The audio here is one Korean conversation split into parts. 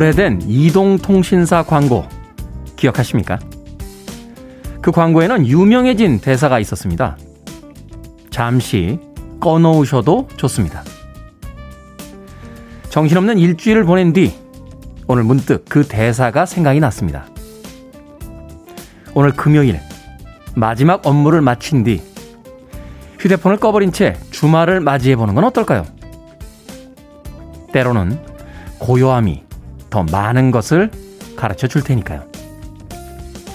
오래된 이동통신사 광고 기억하십니까? 그 광고에는 유명해진 대사가 있었습니다. 잠시 꺼놓으셔도 좋습니다. 정신없는 일주일을 보낸 뒤 오늘 문득 그 대사가 생각이 났습니다. 오늘 금요일 마지막 업무를 마친 뒤 휴대폰을 꺼버린 채 주말을 맞이해보는 건 어떨까요? 때로는 고요함이 더 많은 것을 가르쳐 줄 테니까요.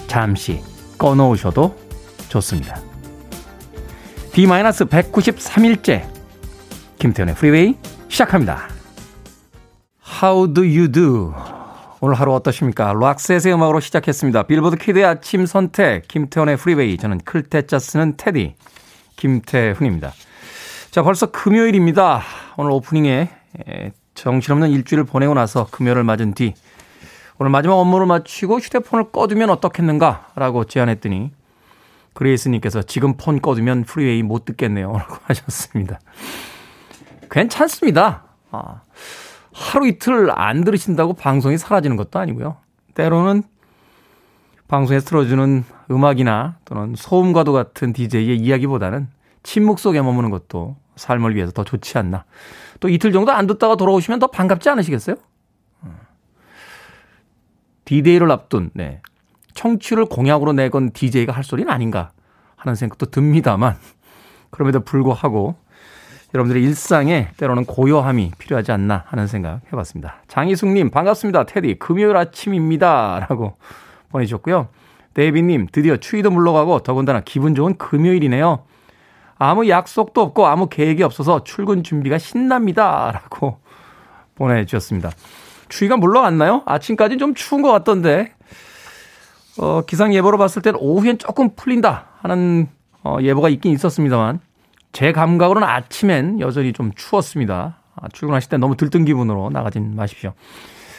잠시 꺼놓으셔도 좋습니다. D-193일째 김태훈의 프리웨이 시작합니다. How do you do? 오늘 하루 어떠십니까? 락셋의 음악으로 시작했습니다. 빌보드 키드의 아침 선택 김태훈의 프리웨이, 저는 클테짜 쓰는 테디 김태훈입니다. 자, 벌써 금요일입니다. 오늘 오프닝에 정신없는 일주일을 보내고 나서 금요일을 맞은 뒤 오늘 마지막 업무를 마치고 휴대폰을 꺼두면 어떻겠는가라고 제안했더니 그레이스님께서 지금 폰 꺼두면 프리웨이 못 듣겠네요 라고 하셨습니다. 괜찮습니다. 하루 이틀 안 들으신다고 방송이 사라지는 것도 아니고요. 때로는 방송에 틀어주는 음악이나 또는 소음과도 같은 DJ의 이야기보다는 침묵 속에 머무는 것도 삶을 위해서 더 좋지 않나. 또 이틀 정도 안 듣다가 돌아오시면 더 반갑지 않으시겠어요? D-Day를 앞둔 청취를 공약으로 내건 DJ가 할 소리는 아닌가 하는 생각도 듭니다만, 그럼에도 불구하고 여러분들의 일상에 때로는 고요함이 필요하지 않나 하는 생각 해봤습니다. 장희숙님 반갑습니다. 테디 금요일 아침입니다 라고 보내주셨고요. 데이비님 드디어 추위도 물러가고 더군다나 기분 좋은 금요일이네요. 아무 약속도 없고 아무 계획이 없어서 출근 준비가 신납니다 라고 보내주셨습니다. 추위가 물러갔나요? 아침까지는 좀 추운 것 같던데 기상예보로 봤을 때는 오후엔 조금 풀린다 하는 예보가 있긴 있었습니다만, 제 감각으로는 아침엔 여전히 좀 추웠습니다. 출근하실 때 너무 들뜬 기분으로 나가진 마십시오.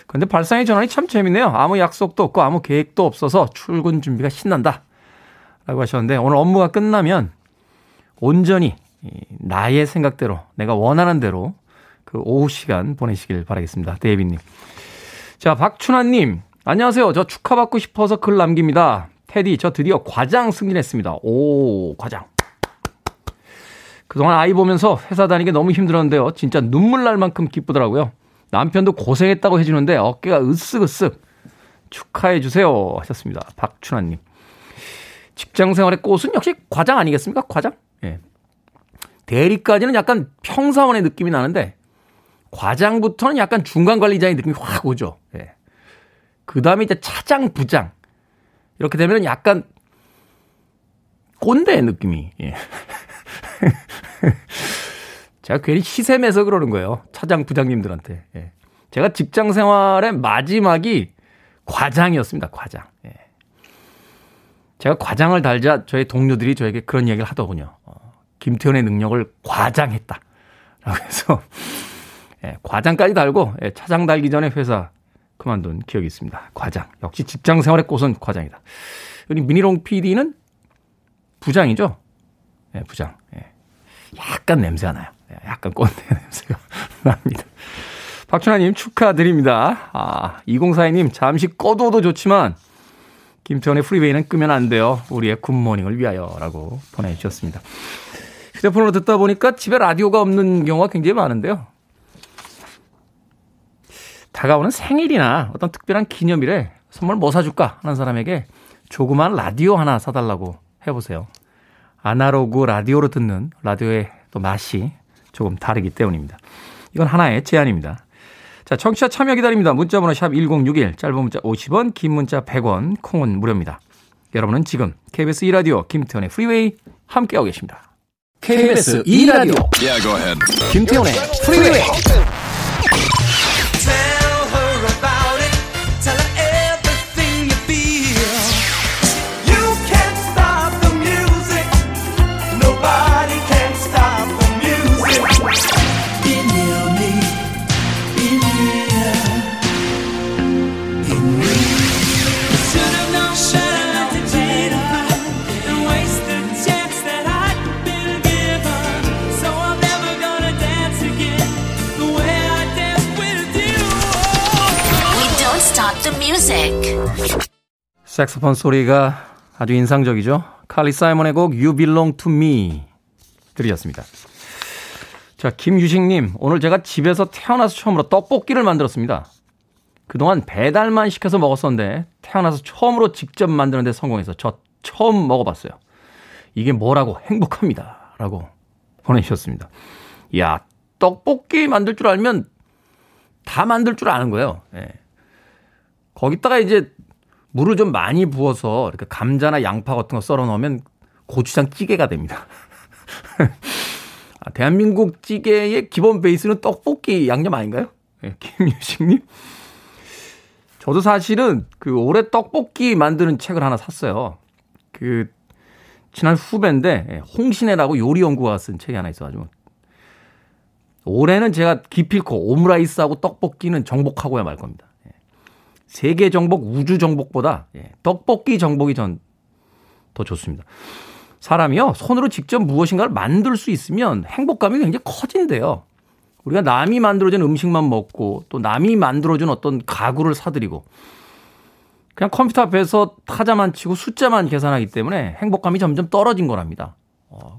그런데 발상의 전환이 참 재밌네요. 아무 약속도 없고 아무 계획도 없어서 출근 준비가 신난다 라고 하셨는데, 오늘 업무가 끝나면 온전히 나의 생각대로 내가 원하는 대로 그 오후 시간 보내시길 바라겠습니다. 데이비님. 자, 박춘환님 안녕하세요. 저 축하받고 싶어서 글 남깁니다. 테디 저 드디어 과장 승진했습니다. 오, 과장. 그동안 아이 보면서 회사 다니기 너무 힘들었는데요. 진짜 눈물 날 만큼 기쁘더라고요. 남편도 고생했다고 해주는데 어깨가 으쓱으쓱. 축하해 주세요 하셨습니다. 박춘환님. 직장생활의 꽃은 역시 과장 아니겠습니까? 과장? 예. 대리까지는 약간 평사원의 느낌이 나는데 과장부터는 약간 중간 관리자의 느낌이 확 오죠. 예. 그 다음에 이제 차장, 부장 이렇게 되면 약간 꼰대의 느낌이. 예. 제가 괜히 시샘해서 그러는 거예요. 차장, 부장님들한테. 예. 제가 직장 생활의 마지막이 과장이었습니다. 과장. 예. 제가 과장을 달자 저의 동료들이 저에게 그런 얘기를 하더군요. 김태훈의 능력을 과장했다 라고 해서 과장까지 달고 차장 달기 전에 회사 그만둔 기억이 있습니다. 과장. 역시 직장생활의 꽃은 과장이다. 우리 미니롱 PD는 부장이죠. 네, 부장. 네. 약간 냄새가 나요. 네, 약간 꼰대 냄새가 납니다. 박춘하님 축하드립니다. 2042님 잠시 꺼둬도 좋지만 김태원의 프리웨이는 끄면 안 돼요. 우리의 굿모닝을 위하여 라고 보내주셨습니다. 휴대폰으로 듣다 보니까 집에 라디오가 없는 경우가 굉장히 많은데요. 다가오는 생일이나 어떤 특별한 기념일에 선물 뭐 사줄까 하는 사람에게 조그만 라디오 하나 사달라고 해보세요. 아날로그 라디오로 듣는 라디오의 또 맛이 조금 다르기 때문입니다. 이건 하나의 제안입니다. 자, 청취자 참여 기다립니다. 문자번호 샵 1061, 짧은 문자 50원, 긴 문자 100원, 콩은 무료입니다. 여러분은 지금 KBS 이라디오 김태훈의 프리웨이 함께하고 계십니다. KBS 이라디오 김태훈의 프리웨이. to music. 색소폰 소리가 아주 인상적이죠. 칼리 사이먼의 곡 You Belong to Me 들으셨습니다. 자, 김유식님, 오늘 제가 집에서 태어나서 처음으로 떡볶이를 만들었습니다. 그동안 배달만 시켜서 먹었었는데 태어나서 처음으로 직접 만드는 데 성공해서 저 처음 먹어봤어요. 이게 뭐라고 행복합니다. 라고 보내주셨습니다. 이야, 떡볶이 만들 줄 알면 다 만들 줄 아는 거예요. 예. 거기다가 이제 물을 좀 많이 부어서 이렇게 감자나 양파 같은 거 썰어 넣으면 고추장 찌개가 됩니다. 대한민국 찌개의 기본 베이스는 떡볶이 양념 아닌가요? 예, 김유식님. 저도 사실은 그 올해 떡볶이 만드는 책을 하나 샀어요. 그 친한 후배인데 홍신혜라고 요리연구가 쓴 책이 하나 있어가지고 올해는 제가 기필코 오므라이스하고 떡볶이는 정복하고야 말 겁니다. 세계 정복, 우주 정복보다 떡볶이 정복이 전 더 좋습니다. 사람이요, 손으로 직접 무엇인가를 만들 수 있으면 행복감이 굉장히 커진대요. 우리가 남이 만들어준 음식만 먹고 또 남이 만들어준 어떤 가구를 사들이고 그냥 컴퓨터 앞에서 타자만 치고 숫자만 계산하기 때문에 행복감이 점점 떨어진 거랍니다.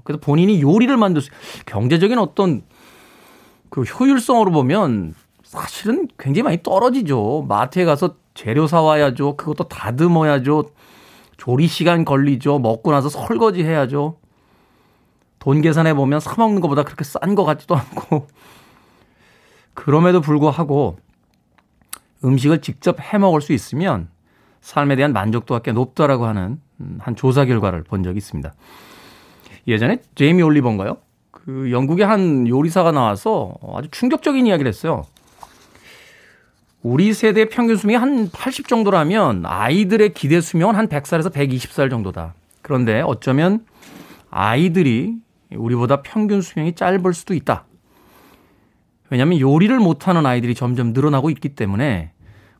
그래서 본인이 요리를 만들 수, 경제적인 어떤 그 효율성으로 보면 사실은 굉장히 많이 떨어지죠. 마트에 가서 재료 사와야죠. 그것도 다듬어야죠. 조리 시간 걸리죠. 먹고 나서 설거지 해야죠. 돈 계산해 보면 사 먹는 것보다 그렇게 싼 것 같지도 않고. 그럼에도 불구하고 음식을 직접 해 먹을 수 있으면 삶에 대한 만족도가 꽤 높다라고 하는 한 조사 결과를 본 적이 있습니다. 예전에 제이미 올리버인가요? 그 영국의 한 요리사가 나와서 아주 충격적인 이야기를 했어요. 우리 세대 평균 수명이 한 80 정도라면 아이들의 기대 수명은 한 100살에서 120살 정도다. 그런데 어쩌면 아이들이 우리보다 평균 수명이 짧을 수도 있다. 왜냐하면 요리를 못하는 아이들이 점점 늘어나고 있기 때문에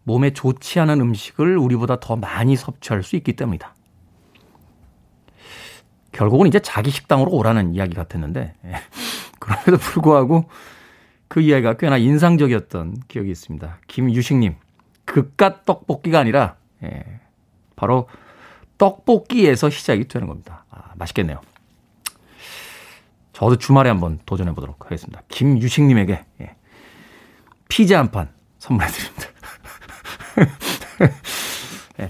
몸에 좋지 않은 음식을 우리보다 더 많이 섭취할 수 있기 때문이다. 결국은 이제 자기 식당으로 오라는 이야기 같았는데 그럼에도 불구하고 그 이야기가 꽤나 인상적이었던 기억이 있습니다. 김유식님, 극갓 떡볶이가 아니라 바로 떡볶이에서 시작이 되는 겁니다. 아, 맛있겠네요. 저도 주말에 한번 도전해보도록 하겠습니다. 김유식님에게 피자 한 판 선물해드립니다.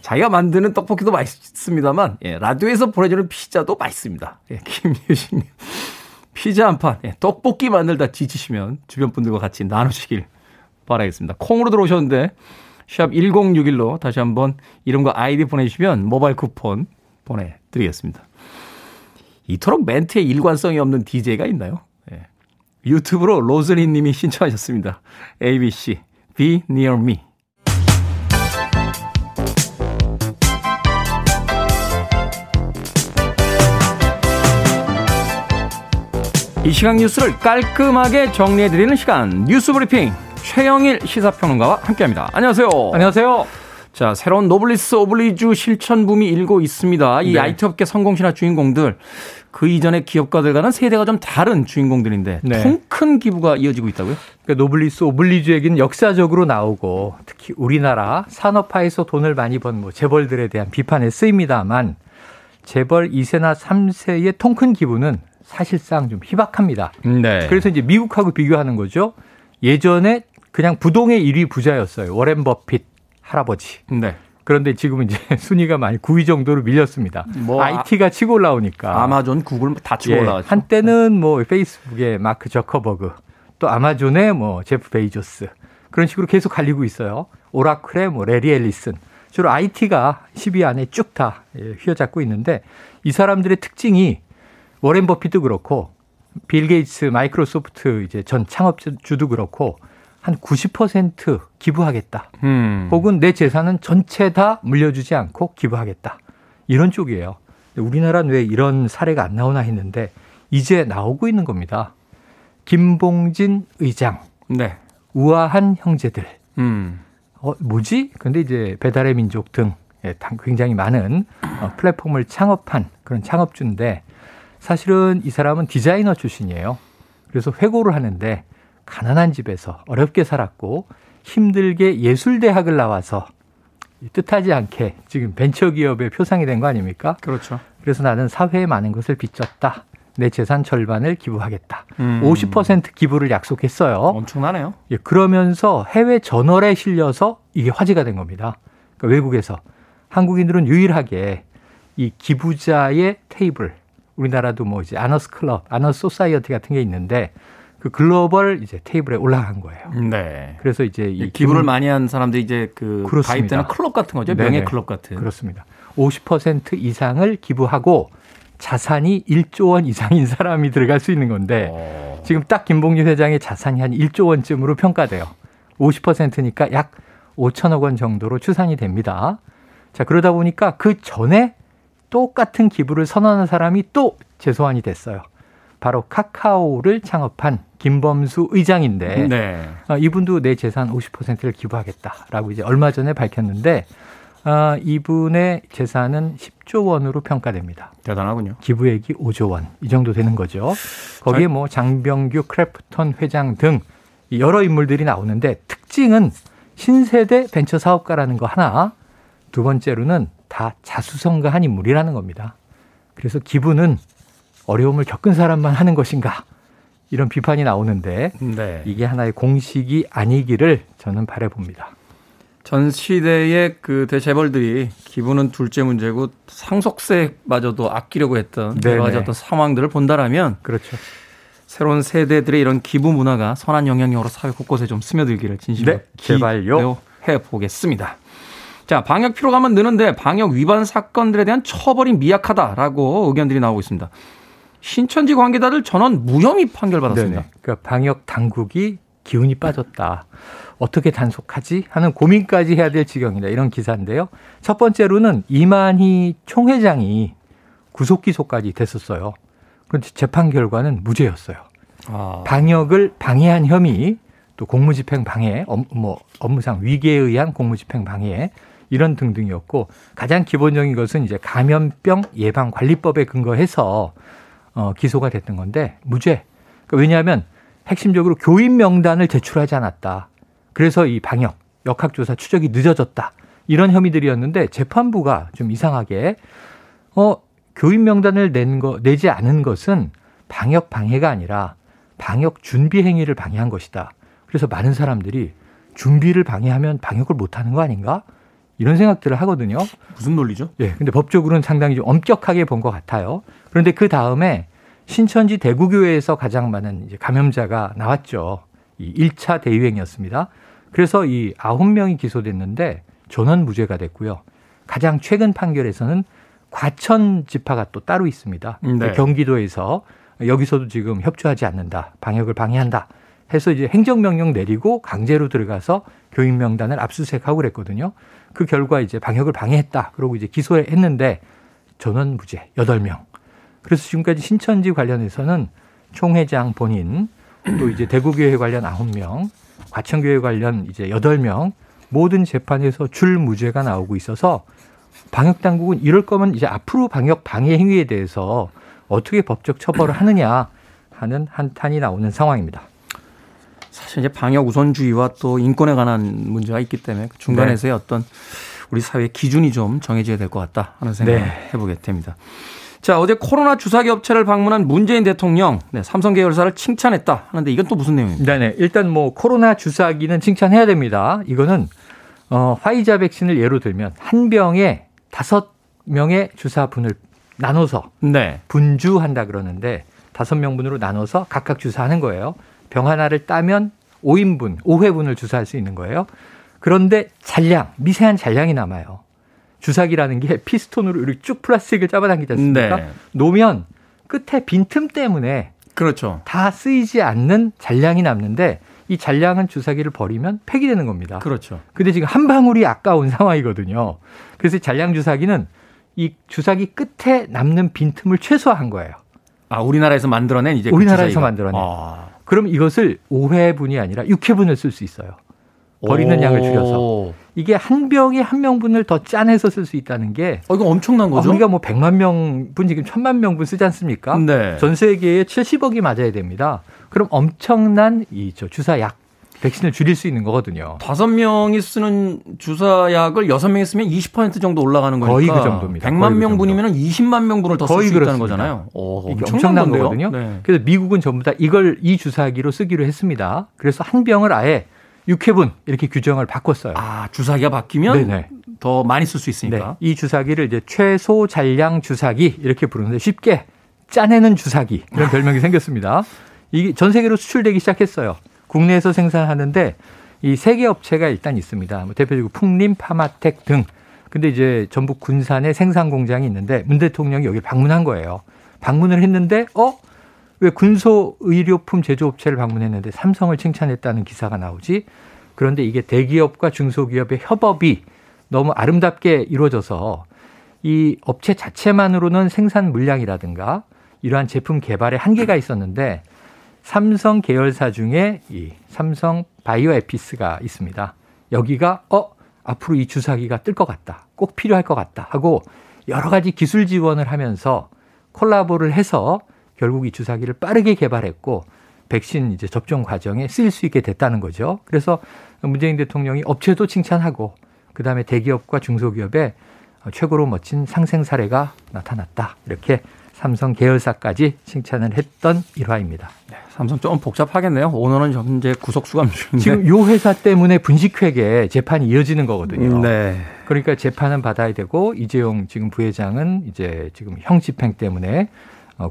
자기가 만드는 떡볶이도 맛있습니다만 라디오에서 보내주는 피자도 맛있습니다. 김유식님, 피자 한 판, 떡볶이 만들다 지치시면 주변 분들과 같이 나누시길 바라겠습니다. 콩으로 들어오셨는데 샵 1061로 다시 한번 이름과 아이디 보내주시면 모바일 쿠폰 보내드리겠습니다. 이토록 멘트에 일관성이 없는 DJ가 있나요? 유튜브로 로즈린 님이 신청하셨습니다. ABC, Be Near Me. 이 시각 뉴스를 깔끔하게 정리해드리는 시간, 뉴스 브리핑 최영일 시사평론가와 함께합니다. 안녕하세요. 안녕하세요. 자, 새로운 노블리스 오블리주 실천 붐이 일고 있습니다. 이 IT 업계 성공신화 주인공들, 그 이전의 기업가들과는 세대가 좀 다른 주인공들인데 통 큰 기부가 이어지고 있다고요? 그러니까 노블리스 오블리주 얘기는 역사적으로 나오고 특히 우리나라 산업화에서 돈을 많이 번 뭐 재벌들에 대한 비판에 쓰입니다만 재벌 2세나 3세의 통 큰 기부는 사실상 좀 희박합니다. 네. 그래서 이제 미국하고 비교하는 거죠. 예전에 그냥 부동의 1위 부자였어요. 워렌 버핏 할아버지. 네. 그런데 지금 이제 순위가 많이 9위 정도로 밀렸습니다. 뭐 IT가 치고 올라오니까. 아마존, 구글 다 치고 올라왔죠. 한때는 뭐 페이스북의 마크 저커버그, 또 아마존의 뭐 제프 베이조스, 그런 식으로 계속 갈리고 있어요. 오라클의 뭐 레리 엘리슨. 주로 IT가 10위 안에 쭉 다 휘어잡고 있는데 이 사람들의 특징이 워렌 버핏도 그렇고 빌 게이츠 마이크로소프트 이제 전 창업주도 그렇고 한 90% 기부하겠다. 혹은 내 재산은 전체 다 물려주지 않고 기부하겠다. 이런 쪽이에요. 우리나라는 왜 이런 사례가 안 나오나 했는데 이제 나오고 있는 겁니다. 김봉진 의장, 네. 우아한 형제들. 뭐지? 근데 이제 배달의 민족 등 굉장히 많은 플랫폼을 창업한 그런 창업주인데 사실은 이 사람은 디자이너 출신이에요. 그래서 회고를 하는데 가난한 집에서 어렵게 살았고 힘들게 예술대학을 나와서 뜻하지 않게 지금 벤처기업의 표상이 된 거 아닙니까? 그렇죠. 그래서 나는 사회에 많은 것을 빚졌다. 내 재산 절반을 기부하겠다. 50% 기부를 약속했어요. 엄청나네요. 예, 그러면서 해외 저널에 실려서 이게 화제가 된 겁니다. 그러니까 외국에서 한국인들은 유일하게 이 기부자의 테이블, 우리나라도 뭐 이제 아너스 클럽, 아너스 소사이어티 같은 게 있는데 그 글로벌 이제 테이블에 올라간 거예요. 네. 그래서 이제 이 기부를 많이 한 사람들이 이제 그 가입되는 클럽 같은 거죠. 명예 네네. 클럽 같은. 그렇습니다. 50% 이상을 기부하고 자산이 1조 원 이상인 사람이 들어갈 수 있는 건데 지금 딱 김봉진 회장의 자산이 한 1조 원쯤으로 평가돼요. 50%니까 약 5천억 원 정도로 추산이 됩니다. 자, 그러다 보니까 그 전에 똑같은 기부를 선언한 사람이 또 재소환이 됐어요. 바로 카카오를 창업한 김범수 의장인데 네. 이분도 내 재산 50%를 기부하겠다라고 이제 얼마 전에 밝혔는데 이분의 재산은 10조 원으로 평가됩니다. 대단하군요. 기부액이 5조 원 이 정도 되는 거죠. 거기에 뭐 장병규, 크래프턴 회장 등 여러 인물들이 나오는데 특징은 신세대 벤처 사업가라는 거 하나, 두 번째로는 다 자수성가한 인물이라는 겁니다. 그래서 기부는 어려움을 겪은 사람만 하는 것인가 이런 비판이 나오는데 네. 이게 하나의 공식이 아니기를 저는 바라봅니다. 전 시대의 그 대재벌들이 기부는 둘째 문제고 상속세마저도 아끼려고 했던 여러 가지 어떤 상황들을 본다라면 그렇죠. 새로운 세대들의 이런 기부 문화가 선한 영향력으로 사회 곳곳에 좀 스며들기를 진심으로 네, 제발요 해보겠습니다. 자, 방역 피로감은 느는데 방역 위반 사건들에 대한 처벌이 미약하다라고 의견들이 나오고 있습니다. 신천지 관계자들 전원 무혐의 판결받았습니다. 그러니까 방역 당국이 기운이 빠졌다. 어떻게 단속하지? 하는 고민까지 해야 될 지경이다. 이런 기사인데요. 첫 번째로는 이만희 총회장이 구속기소까지 됐었어요. 그런데 재판 결과는 무죄였어요. 방역을 방해한 혐의, 또 공무집행 방해, 업무상 위계에 의한 공무집행 방해, 이런 등등이었고 가장 기본적인 것은 이제 감염병 예방관리법에 근거해서 기소가 됐던 건데 무죄. 그러니까 왜냐하면 핵심적으로 교인 명단을 제출하지 않았다. 그래서 이 방역, 역학조사 추적이 늦어졌다. 이런 혐의들이었는데 재판부가 좀 이상하게 교인 명단을 내지 않은 것은 방역 방해가 아니라 방역 준비 행위를 방해한 것이다. 그래서 많은 사람들이 준비를 방해하면 방역을 못하는 거 아닌가? 이런 생각들을 하거든요. 무슨 논리죠? 예, 근데 법적으로는 상당히 좀 엄격하게 본 것 같아요. 그런데 그 다음에 신천지 대구교회에서 가장 많은 이제 감염자가 나왔죠. 이 1차 대유행이었습니다. 그래서 이 9명이 기소됐는데 전원 무죄가 됐고요. 가장 최근 판결에서는 과천 집회가 또 따로 있습니다. 네. 경기도에서 여기서도 지금 협조하지 않는다. 방역을 방해한다. 해서 이제 행정명령 내리고 강제로 들어가서 교인 명단을 압수수색하고 그랬거든요. 그 결과 이제 방역을 방해했다. 그러고 이제 기소했는데 전원 무죄 8명. 그래서 지금까지 신천지 관련해서는 총회장 본인, 또 이제 대구교회 관련 9명, 과천교회 관련 이제 8명, 모든 재판에서 줄무죄가 나오고 있어서 방역당국은 이럴 거면 이제 앞으로 방역 방해 행위에 대해서 어떻게 법적 처벌을 하느냐 하는 한탄이 나오는 상황입니다. 사실 이제 방역 우선주의와 또 인권에 관한 문제가 있기 때문에 그 중간에서의 네. 어떤 우리 사회의 기준이 좀 정해져야 될 것 같다 하는 생각을 네. 해보게 됩니다. 자, 어제 코로나 주사기 업체를 방문한 문재인 대통령, 네, 삼성 계열사를 칭찬했다 하는데 이건 또 무슨 내용입니까? 네네. 일단 뭐 코로나 주사기는 칭찬해야 됩니다. 이거는 화이자 백신을 예로 들면 한 병에 5명의 주사분을 나눠서 네. 분주한다 그러는데 5명분으로 나눠서 각각 주사하는 거예요. 병 하나를 따면 5인분, 5회분을 주사할 수 있는 거예요. 그런데 잔량, 미세한 잔량이 남아요. 주사기라는 게 피스톤으로 이렇게 쭉 플라스틱을 잡아당기지 않습니까? 네. 놓으면 끝에 빈틈 때문에 그렇죠. 다 쓰이지 않는 잔량이 남는데 이 잔량은 주사기를 버리면 폐기되는 겁니다. 그렇죠. 근데 지금 한 방울이 아까운 상황이거든요. 그래서 잔량 주사기는 이 주사기 끝에 남는 빈틈을 최소화한 거예요. 아, 우리나라에서 만들어낸 이제 우리나라에서 그 만들어낸. 그럼 이것을 5회분이 아니라 6회분을 쓸 수 있어요. 버리는 양을 줄여서. 이게 한 병에 한 명분을 더 짜내서 쓸 수 있다는 게. 이거 엄청난 거죠? 우리가 뭐 100만 명분, 지금 1000만 명분 쓰지 않습니까? 네. 전 세계에 70억이 맞아야 됩니다. 그럼 엄청난 주사약, 백신을 줄일 수 있는 거거든요. 5명이 쓰는 주사약을 6명이 쓰면 20% 정도 올라가는 거니까 거의 그 정도입니다. 100만 명분이면 20만 명분을 더 쓸 수 있다는 거잖아요. 오, 엄청난 거거든요. 네. 그래서 미국은 전부 다 이 주사기로 쓰기로 했습니다. 그래서 한 병을 아예 6회분 이렇게 규정을 바꿨어요. 아, 주사기가 바뀌면 네네. 더 많이 쓸 수 있으니까. 네. 이 주사기를 이제 최소 잔량 주사기 이렇게 부르는데 쉽게 짜내는 주사기 이런 별명이 생겼습니다. 이게 전 세계로 수출되기 시작했어요. 국내에서 생산하는데 이 세 개 업체가 일단 있습니다. 뭐 대표적으로 풍림, 파마텍 등. 근데 이제 전북 군산에 생산 공장이 있는데 문 대통령이 여기 방문한 거예요. 방문을 했는데 왜 군소 의료품 제조업체를 방문했는데 삼성을 칭찬했다는 기사가 나오지? 그런데 이게 대기업과 중소기업의 협업이 너무 아름답게 이루어져서 이 업체 자체만으로는 생산 물량이라든가 이러한 제품 개발에 한계가 있었는데 삼성 계열사 중에 이 삼성 바이오에피스가 있습니다. 여기가 앞으로 이 주사기가 뜰 것 같다. 꼭 필요할 것 같다 하고 여러 가지 기술 지원을 하면서 콜라보를 해서 결국 이 주사기를 빠르게 개발했고 백신 이제 접종 과정에 쓰일 수 있게 됐다는 거죠. 그래서 문재인 대통령이 업체도 칭찬하고 그다음에 대기업과 중소기업의 최고로 멋진 상생 사례가 나타났다. 이렇게 삼성 계열사까지 칭찬을 했던 일화입니다. 네, 삼성 좀 복잡하겠네요. 오늘은 현재 구속수감 중인데. 지금 이 회사 때문에 분식회계 재판이 이어지는 거거든요. 네. 그러니까 재판은 받아야 되고 이재용 지금 부회장은 이제 지금 형 집행 때문에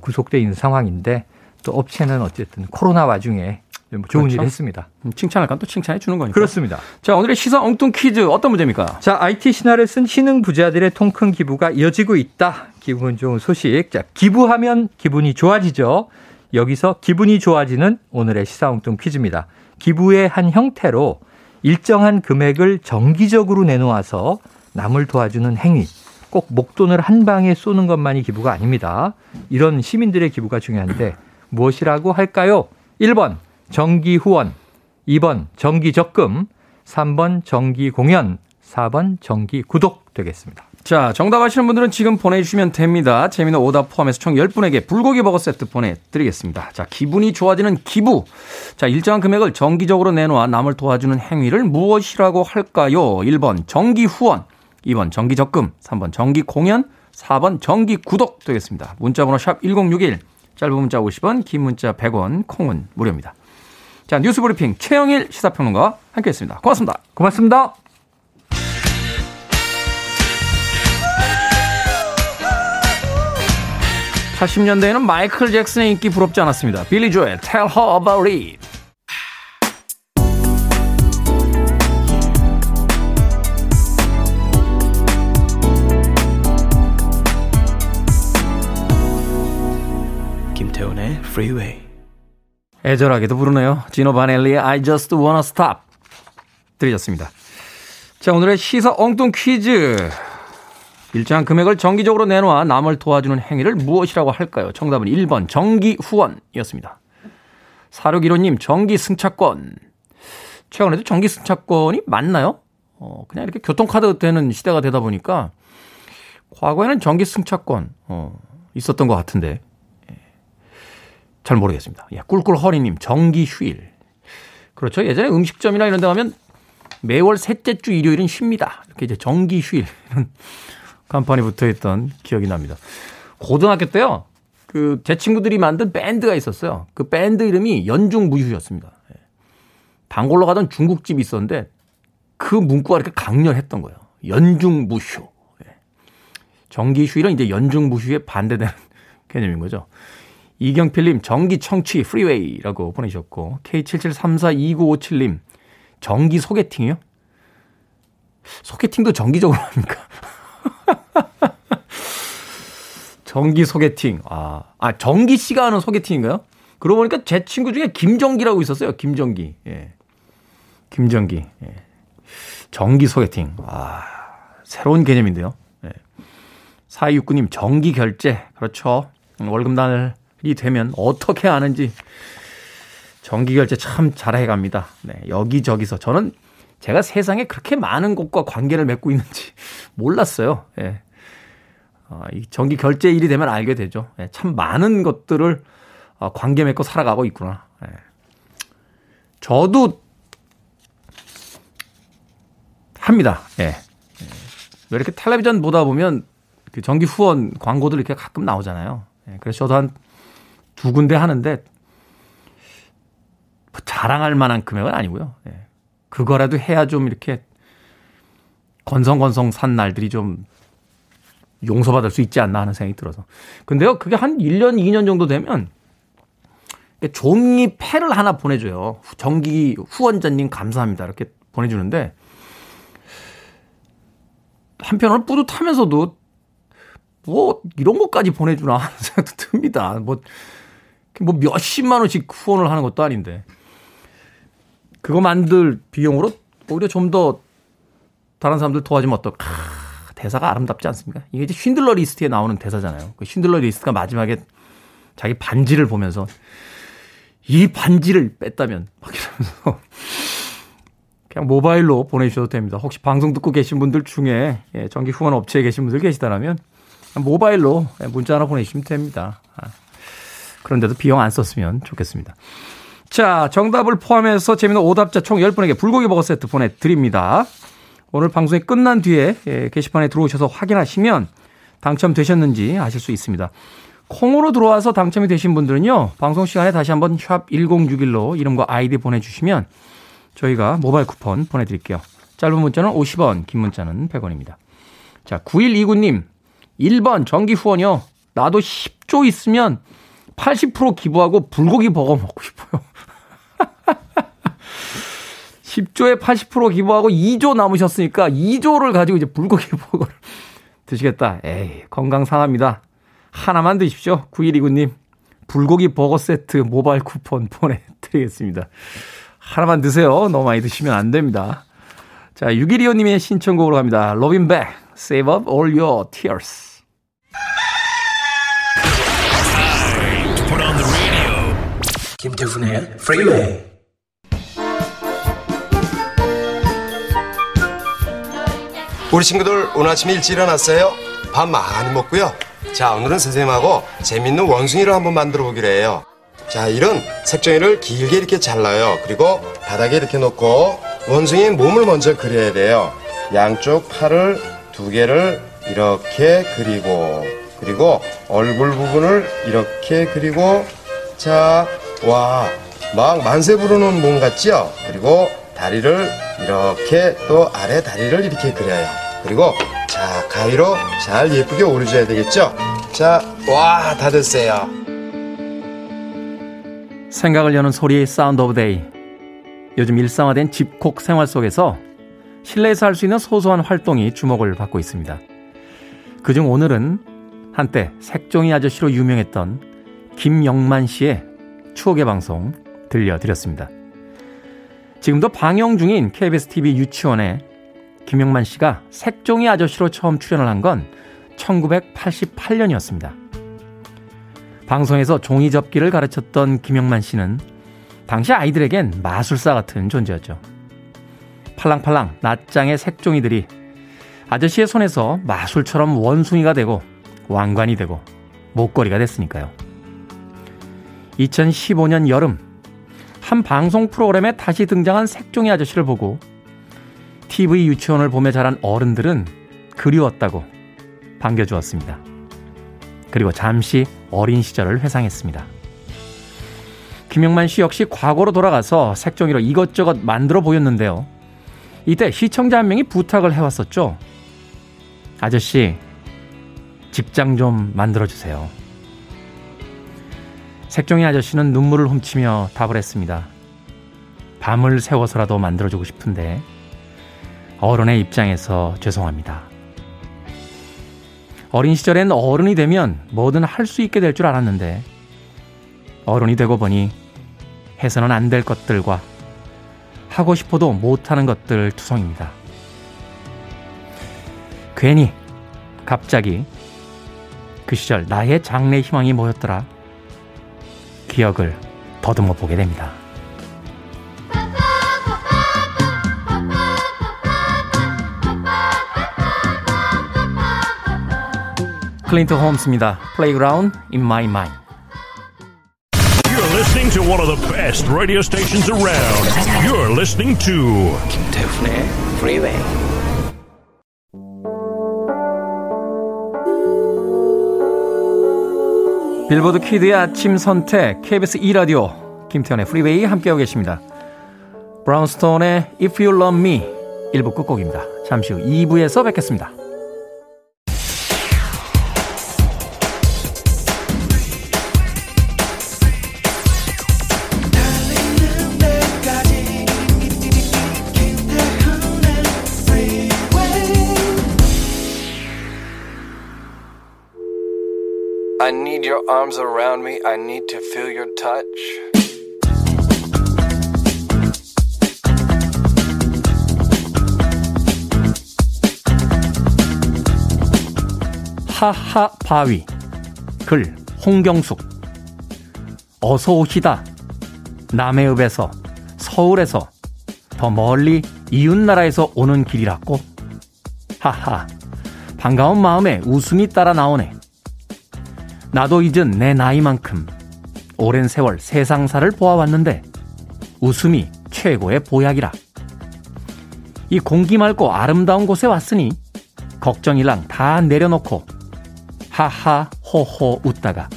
구속돼 있는 상황인데 또 업체는 어쨌든 코로나 와중에 뭐 좋은 그렇죠? 일을 했습니다. 칭찬할 건 또 칭찬해 주는 거니까. 그렇습니다. 자, 오늘의 시사 엉뚱 퀴즈 어떤 문제입니까? 자, IT 신화를 쓴 신흥 부자들의 통큰 기부가 이어지고 있다. 기분 좋은 소식. 자, 기부하면 기분이 좋아지죠. 여기서 기분이 좋아지는 오늘의 시사 엉뚱 퀴즈입니다. 기부의 한 형태로 일정한 금액을 정기적으로 내놓아서 남을 도와주는 행위. 꼭 목돈을 한 방에 쏘는 것만이 기부가 아닙니다. 이런 시민들의 기부가 중요한데 무엇이라고 할까요? 1번 정기 후원, 2번 정기 적금, 3번 정기 공연, 4번 정기 구독 되겠습니다. 자, 정답 아시는 분들은 지금 보내주시면 됩니다. 재미있는 오답 포함해서 총 10분에게 불고기 버거 세트 보내드리겠습니다. 자, 기분이 좋아지는 기부. 자, 일정한 금액을 정기적으로 내놓아 남을 도와주는 행위를 무엇이라고 할까요? 1번 정기 후원, 2번 정기 적금, 3번 정기 공연, 4번 정기 구독 되겠습니다. 문자번호 샵 1061, 짧은 문자 50원, 긴 문자 100원, 콩은 무료입니다. 자, 뉴스 브리핑 최영일 시사평론가와 함께했습니다. 고맙습니다. 고맙습니다. 자, 80년대에는 마이클 잭슨의 인기 부럽지 않았습니다. 빌리 조엘, Tell Her About It. 김태훈의 Freeway. 애절하게도 부르네요. 지노 바넬리의 I Just Wanna Stop 들으셨습니다. 자, 오늘의 시사 엉뚱 퀴즈. 일정한 금액을 정기적으로 내놓아 남을 도와주는 행위를 무엇이라고 할까요? 정답은 1번 정기 후원이었습니다. 4615님 정기 승차권. 최근에도 정기 승차권이 맞나요? 그냥 이렇게 교통카드 되는 시대가 되다 보니까 과거에는 정기 승차권 있었던 것 같은데 잘 모르겠습니다. 예, 꿀꿀허리님 정기 휴일. 그렇죠. 예전에 음식점이나 이런 데 가면 매월 셋째 주 일요일은 쉽니다. 이렇게 이제 정기 휴일 이런 간판이 붙어있던 기억이 납니다. 고등학교 때요. 제 친구들이 만든 밴드가 있었어요. 그 밴드 이름이 연중무휴였습니다. 단골로 가던 중국집이 있었는데 그 문구가 이렇게 강렬했던 거예요. 연중무휴. 정기 휴일은 이제 연중무휴에 반대되는 개념인 거죠. 이경필님 정기청취 프리웨이라고 보내주셨고 K77342957님 정기 소개팅이요? 소개팅도 정기적으로 합니까? 정기 소개팅. 아 정기 씨가 하는 소개팅인가요? 그러고 보니까 제 친구 중에 김정기라고 있었어요. 김정기. 예. 김정기. 예. 정기 소개팅. 아, 새로운 개념인데요. 예. 4269님 정기 결제. 그렇죠. 월급날 이 되면 어떻게 아는지 정기결제 참 잘해갑니다. 네, 여기저기서 저는 제가 세상에 그렇게 많은 곳과 관계를 맺고 있는지 몰랐어요. 네. 이 정기결제일이 되면 알게 되죠. 네, 참 많은 것들을 관계 맺고 살아가고 있구나. 네. 저도 합니다. 예. 왜 이렇게 텔레비전 보다 보면 그 정기 후원 광고들 이렇게 가끔 나오잖아요. 예. 그래서 저도 한 두 군데 하는데 뭐 자랑할 만한 금액은 아니고요. 예. 그거라도 해야 좀 이렇게 건성건성 산 날들이 좀 용서받을 수 있지 않나 하는 생각이 들어서. 근데요, 그게 한 1년, 2년 정도 되면 종이 패를 하나 보내줘요. 정기 후원자님 감사합니다. 이렇게 보내주는데 한편으로는 뿌듯하면서도 뭐 이런 것까지 보내주나 하는 생각도 듭니다. 뭐 몇십만 원씩 후원을 하는 것도 아닌데 그거 만들 비용으로 오히려 좀 더 다른 사람들 도와주면 어떨까. 대사가 아름답지 않습니까? 이게 이제 쉰들러 리스트에 나오는 대사잖아요. 그 쉰들러 리스트가 마지막에 자기 반지를 보면서 이 반지를 뺐다면 막 이러면서 그냥 모바일로 보내주셔도 됩니다. 혹시 방송 듣고 계신 분들 중에 정기 후원 업체에 계신 분들 계시다라면 모바일로 문자 하나 보내주시면 됩니다. 그런데도 비용 안 썼으면 좋겠습니다. 자, 정답을 포함해서 재미있는 오답자 총 10분에게 불고기 버거 세트 보내드립니다. 오늘 방송이 끝난 뒤에 게시판에 들어오셔서 확인하시면 당첨되셨는지 아실 수 있습니다. 콩으로 들어와서 당첨이 되신 분들은요. 방송 시간에 다시 한번 샵 1061로 이름과 아이디 보내주시면 저희가 모바일 쿠폰 보내드릴게요. 짧은 문자는 50원, 긴 문자는 100원입니다. 자, 9129님 1번 정기 후원이요. 나도 10조 있으면 80% 기부하고 불고기 버거 먹고 싶어요. 10조에 80% 기부하고 2조 남으셨으니까 2조를 가지고 이제 불고기 버거를 드시겠다. 에이, 건강 상합니다. 하나만 드십시오. 9129님, 불고기 버거 세트 모바일 쿠폰 보내드리겠습니다. 하나만 드세요. 너무 많이 드시면 안 됩니다. 자, 6125님의 신청곡으로 갑니다. 로빈백, Save Up All Your Tears. Put on the radio. 김태훈의 Freeway. 우리 친구들 오늘 아침 일찍 일어났어요? 밥 많이 먹고요. 자, 오늘은 선생님하고 재밌는 원숭이를 한번 만들어 보기로 해요. 자, 이런 색종이를 길게 이렇게 잘라요. 그리고 바닥에 이렇게 놓고 원숭이의 몸을 먼저 그려야 돼요. 양쪽 팔을 두 개를 이렇게 그리고 얼굴 부분을 이렇게 그리고 자, 와, 막 만세 부르는 몸 같죠? 그리고 다리를 이렇게 또 아래 다리를 이렇게 그려요. 그리고 자, 가위로 잘 예쁘게 오려줘야 되겠죠? 자, 와, 다 됐어요. 생각을 여는 소리의 사운드 오브 데이. 요즘 일상화된 집콕 생활 속에서 실내에서 할 수 있는 소소한 활동이 주목을 받고 있습니다. 그중 오늘은 한때 색종이 아저씨로 유명했던 김영만 씨의 추억의 방송 들려드렸습니다. 지금도 방영 중인 KBS TV 유치원에 김영만 씨가 색종이 아저씨로 처음 출연을 한 건 1988년이었습니다. 방송에서 종이 접기를 가르쳤던 김영만 씨는 당시 아이들에겐 마술사 같은 존재였죠. 팔랑팔랑 낱장의 색종이들이 아저씨의 손에서 마술처럼 원숭이가 되고 왕관이 되고 목걸이가 됐으니까요. 2015년 여름 한 방송 프로그램에 다시 등장한 색종이 아저씨를 보고 TV 유치원을 보며 자란 어른들은 그리웠다고 반겨주었습니다. 그리고 잠시 어린 시절을 회상했습니다. 김영만 씨 역시 과거로 돌아가서 색종이로 이것저것 만들어 보였는데요. 이때 시청자 한 명이 부탁을 해왔었죠. 아저씨, 직장 좀 만들어주세요. 색종이 아저씨는 눈물을 훔치며 답을 했습니다. 밤을 새워서라도 만들어주고 싶은데 어른의 입장에서 죄송합니다. 어린 시절엔 어른이 되면 뭐든 할 수 있게 될 줄 알았는데 어른이 되고 보니 해서는 안 될 것들과 하고 싶어도 못하는 것들 투성입니다. 괜히 갑자기 그 시절 나의 장래 희망이 뭐였더라? 기억을 더듬어 보게 됩니다. 클린트 홈스입니다. Playground in my mind. You're listening to one of the best radio stations around. You're listening to 김태훈의 Freeway. 빌보드 키드의 아침 선택 KBS 이라디오 김태훈의 프리웨이 함께하고 계십니다. 브라운스톤의 If You Love Me 1부 끝곡입니다. 잠시 후 2부에서 뵙겠습니다. I need your arms around me. I need to feel your touch. 하하 바위. 글 홍경숙. 어서 오시다. 남해읍에서 서울에서 더 멀리 이웃나라에서 오는 길이라고. 하하. 반가운 마음에 웃음이 따라 나오네. 나도 잊은 내 나이만큼 오랜 세월 세상사를 보아왔는데 웃음이 최고의 보약이라. 이 공기 맑고 아름다운 곳에 왔으니 걱정이랑 다 내려놓고 하하 호호 웃다가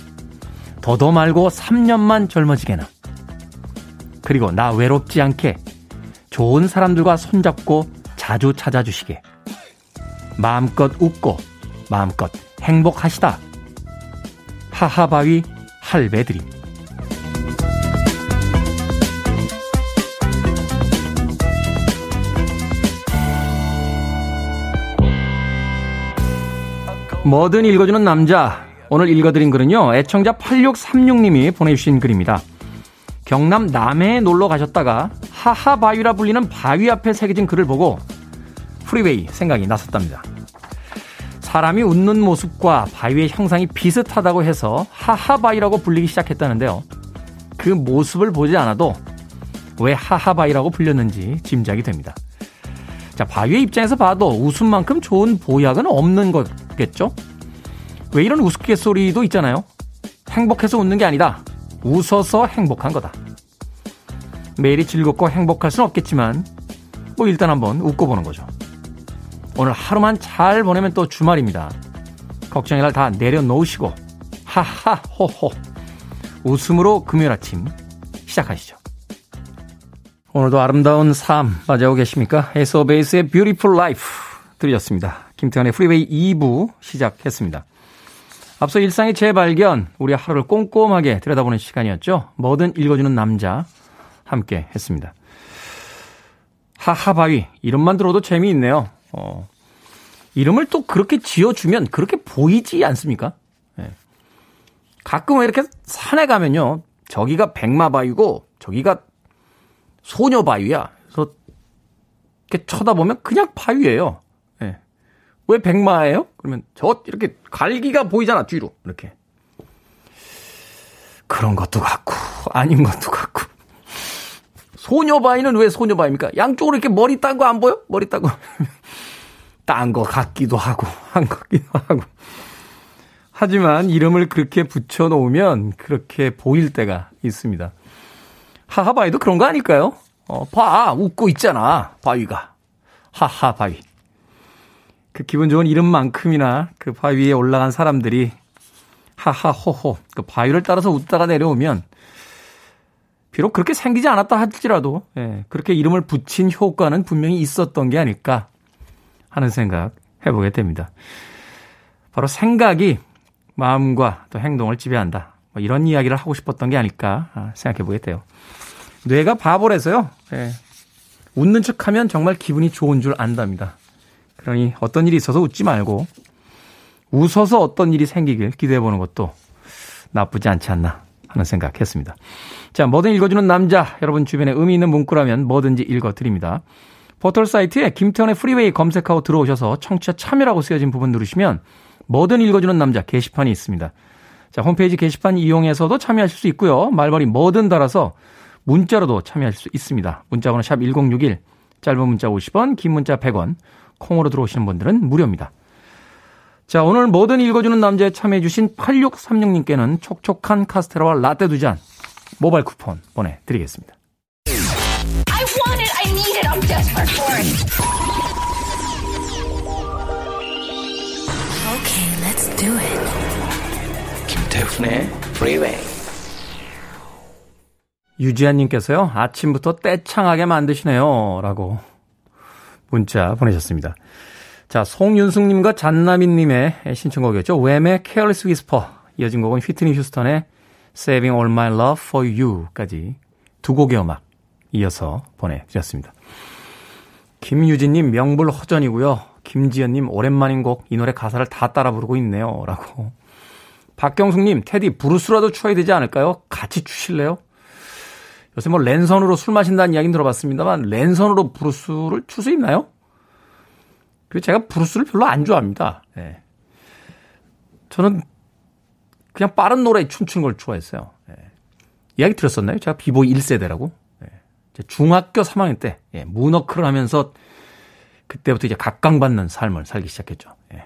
더도 말고 3년만 젊어지게나. 그리고 나 외롭지 않게 좋은 사람들과 손잡고 자주 찾아주시게. 마음껏 웃고 마음껏 행복하시다. 하하바위 할배드림. 뭐든 읽어주는 남자. 오늘 읽어드린 글은요, 애청자 8636님이 보내주신 글입니다. 경남 남해에 놀러 가셨다가 하하바위라 불리는 바위 앞에 새겨진 글을 보고 프리웨이 생각이 났었답니다. 사람이 웃는 모습과 바위의 형상이 비슷하다고 해서 하하바위라고 불리기 시작했다는데요. 그 모습을 보지 않아도 왜 하하바위라고 불렸는지 짐작이 됩니다. 자, 바위의 입장에서 봐도 웃음만큼 좋은 보약은 없는 거겠죠? 왜 이런 우스갯소리도 있잖아요. 행복해서 웃는 게 아니다. 웃어서 행복한 거다. 매일이 즐겁고 행복할 수는 없겠지만 뭐 일단 한번 웃고 보는 거죠. 오늘 하루만 잘 보내면 또 주말입니다. 걱정이라 다 내려놓으시고 하하호호 웃음으로 금요일 아침 시작하시죠. 오늘도 아름다운 삶 맞이하고 계십니까? 에서베이스의 뷰티풀 라이프 들으셨습니다. 김태환의 프리웨이 2부 시작했습니다. 앞서 일상의 재발견, 우리 하루를 꼼꼼하게 들여다보는 시간이었죠. 뭐든 읽어주는 남자 함께 했습니다. 하하바위, 이름만 들어도 재미있네요. 이름을 또 그렇게 지어주면 그렇게 보이지 않습니까? 예. 가끔 이렇게 산에 가면요, 저기가 백마바위고 저기가 소녀바위야. 그래서 이렇게 쳐다보면 그냥 바위예요. 예. 왜 백마예요? 그러면 저 이렇게 갈기가 보이잖아, 뒤로 이렇게. 그런 것도 같고 아닌 것도 같고. 소녀바위는 왜 소녀바위입니까? 양쪽으로 이렇게 머리 딴 거 안 보여? 머리 딴 거. 딴 거 같기도 하고 한 것 같기도 하고. 하지만 이름을 그렇게 붙여놓으면 그렇게 보일 때가 있습니다. 하하바위도 그런 거 아닐까요? 봐, 웃고 있잖아 바위가. 하하바위. 그 기분 좋은 이름만큼이나 그 바위에 올라간 사람들이 하하호호 그 바위를 따라서 웃다가 내려오면 비록 그렇게 생기지 않았다 할지라도, 예, 그렇게 이름을 붙인 효과는 분명히 있었던 게 아닐까 하는 생각 해보게 됩니다. 바로 생각이 마음과 또 행동을 지배한다. 뭐 이런 이야기를 하고 싶었던 게 아닐까 생각해보게 돼요. 뇌가 바보라서요. 예, 웃는 척하면 정말 기분이 좋은 줄 안답니다. 그러니 어떤 일이 있어서 웃지 말고 웃어서 어떤 일이 생기길 기대해보는 것도 나쁘지 않지 않나 하는 생각했습니다. 자, 뭐든 읽어주는 남자. 여러분 주변에 의미 있는 문구라면 뭐든지 읽어드립니다. 포털사이트에 김태원의 프리웨이 검색하고 들어오셔서 청취자 참여라고 쓰여진 부분 누르시면 뭐든 읽어주는 남자 게시판이 있습니다. 자, 홈페이지 게시판 이용해서도 참여하실 수 있고요. 말머리 뭐든 달아서 문자로도 참여하실 수 있습니다. 문자번호 샵 1061, 짧은 문자 50원, 긴 문자 100원, 콩으로 들어오시는 분들은 무료입니다. 자, 오늘 뭐든 읽어주는 남자에 참여해 주신 8636님께는 촉촉한 카스테라와 라떼 두 잔 모바일 쿠폰 보내드리겠습니다. Okay, let's do it. 김태훈의 프리웨이. 유지한님께서요, 아침부터 떼창하게 만드시네요 라고 문자 보내셨습니다. 자, 송윤숙님과 잔나미님의 신청곡이었죠. 웸의 Careless Whisper, 이어진 곡은 휘트니 휴스턴의 Saving All My Love For You까지 두 곡의 음악 이어서 보내드렸습니다. 김유진님, 명불허전이고요. 김지연님, 오랜만인 곡, 이 노래 가사를 다 따라 부르고 있네요 라고. 박경숙님, 테디 브루스라도 추어야 되지 않을까요? 같이 추실래요? 요새 뭐 랜선으로 술 마신다는 이야기는 들어봤습니다만 랜선으로 브루스를 출 수 있나요? 그리고 제가 브루스를 별로 안 좋아합니다. 예. 저는 그냥 빠른 노래에 춤추는 걸 좋아했어요. 예. 이야기 들었었나요? 제가 비보이 1세대라고. 예. 중학교 3학년 때, 예, 문어크를 하면서 그때부터 이제 각광받는 삶을 살기 시작했죠. 예.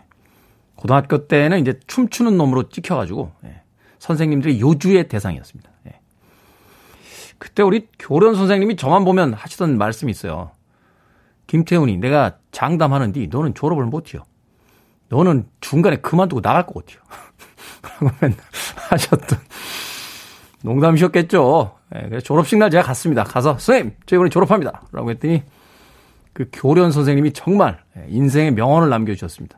고등학교 때는 이제 춤추는 놈으로 찍혀가지고, 예, 선생님들이 요주의 대상이었습니다. 예. 그때 우리 교련 선생님이 저만 보면 하시던 말씀이 있어요. 김태훈이, 내가 장담하는데 너는 졸업을 못해요. 너는 중간에 그만두고 나갈 것 같아요. 라고 맨날 하셨던. 농담이셨겠죠. 예, 그래서 졸업식 날 제가 갔습니다. 가서, 선생님, 저 이번에 졸업합니다 라고 했더니 그 교련 선생님이 정말 인생의 명언을 남겨주셨습니다.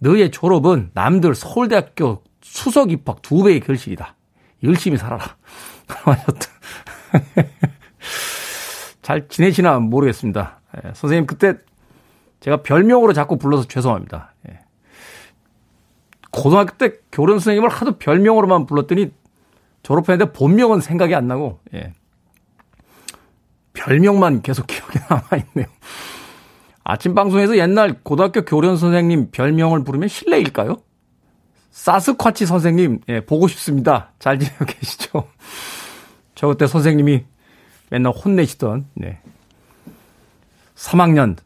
너의 졸업은 남들 서울대학교 수석 입학 2배의 결실이다. 열심히 살아라. 잘 지내시나 모르겠습니다. 예, 선생님, 그때 제가 별명으로 자꾸 불러서 죄송합니다. 예. 고등학교 때 교련 선생님을 하도 별명으로만 불렀더니 졸업했는데 본명은 생각이 안 나고, 예, 별명만 계속 기억에 남아있네요. 아침 방송에서 옛날 고등학교 교련 선생님 별명을 부르면 실례일까요? 사스쿼치 선생님, 예, 보고 싶습니다. 잘 지내고 계시죠? 저 그때 선생님이 맨날 혼내시던, 네, 3학년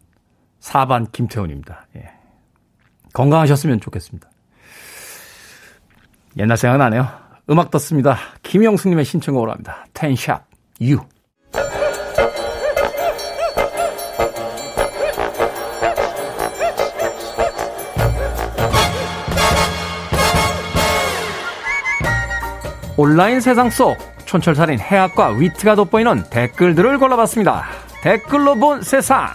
4반 김태훈입니다. 예. 건강하셨으면 좋겠습니다. 옛날 생각나네요. 음악 떴습니다. 김영숙님의 신청곡으로 합니다. 텐샵 유. 온라인 세상 속 촌철살인 해학과 위트가 돋보이는 댓글들을 골라봤습니다. 댓글로 본 세상.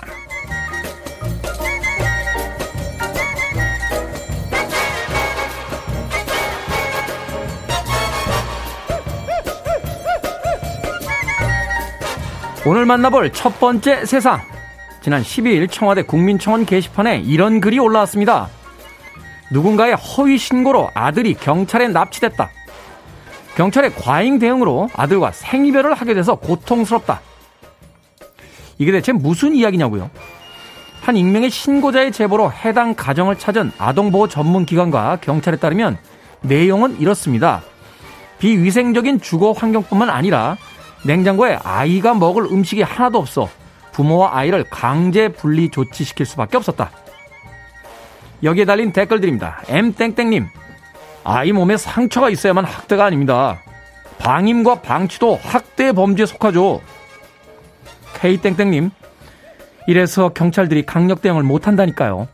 오늘 만나볼 첫 번째 세상. 지난 12일 청와대 국민청원 게시판에 이런 글이 올라왔습니다. 누군가의 허위 신고로 아들이 경찰에 납치됐다. 경찰의 과잉 대응으로 아들과 생이별을 하게 돼서 고통스럽다. 이게 대체 무슨 이야기냐고요? 한 익명의 신고자의 제보로 해당 가정을 찾은 아동보호 전문기관과 경찰에 따르면 내용은 이렇습니다. 비위생적인 주거 환경뿐만 아니라 냉장고에 아이가 먹을 음식이 하나도 없어 부모와 아이를 강제 분리 조치시킬 수밖에 없었다. 여기에 달린 댓글들입니다. m땡땡님, 아이 몸에 상처가 있어야만 학대가 아닙니다. 방임과 방치도 학대 범죄에 속하죠. K땡땡님, 이래서 경찰들이 강력 대응을 못한다니까요.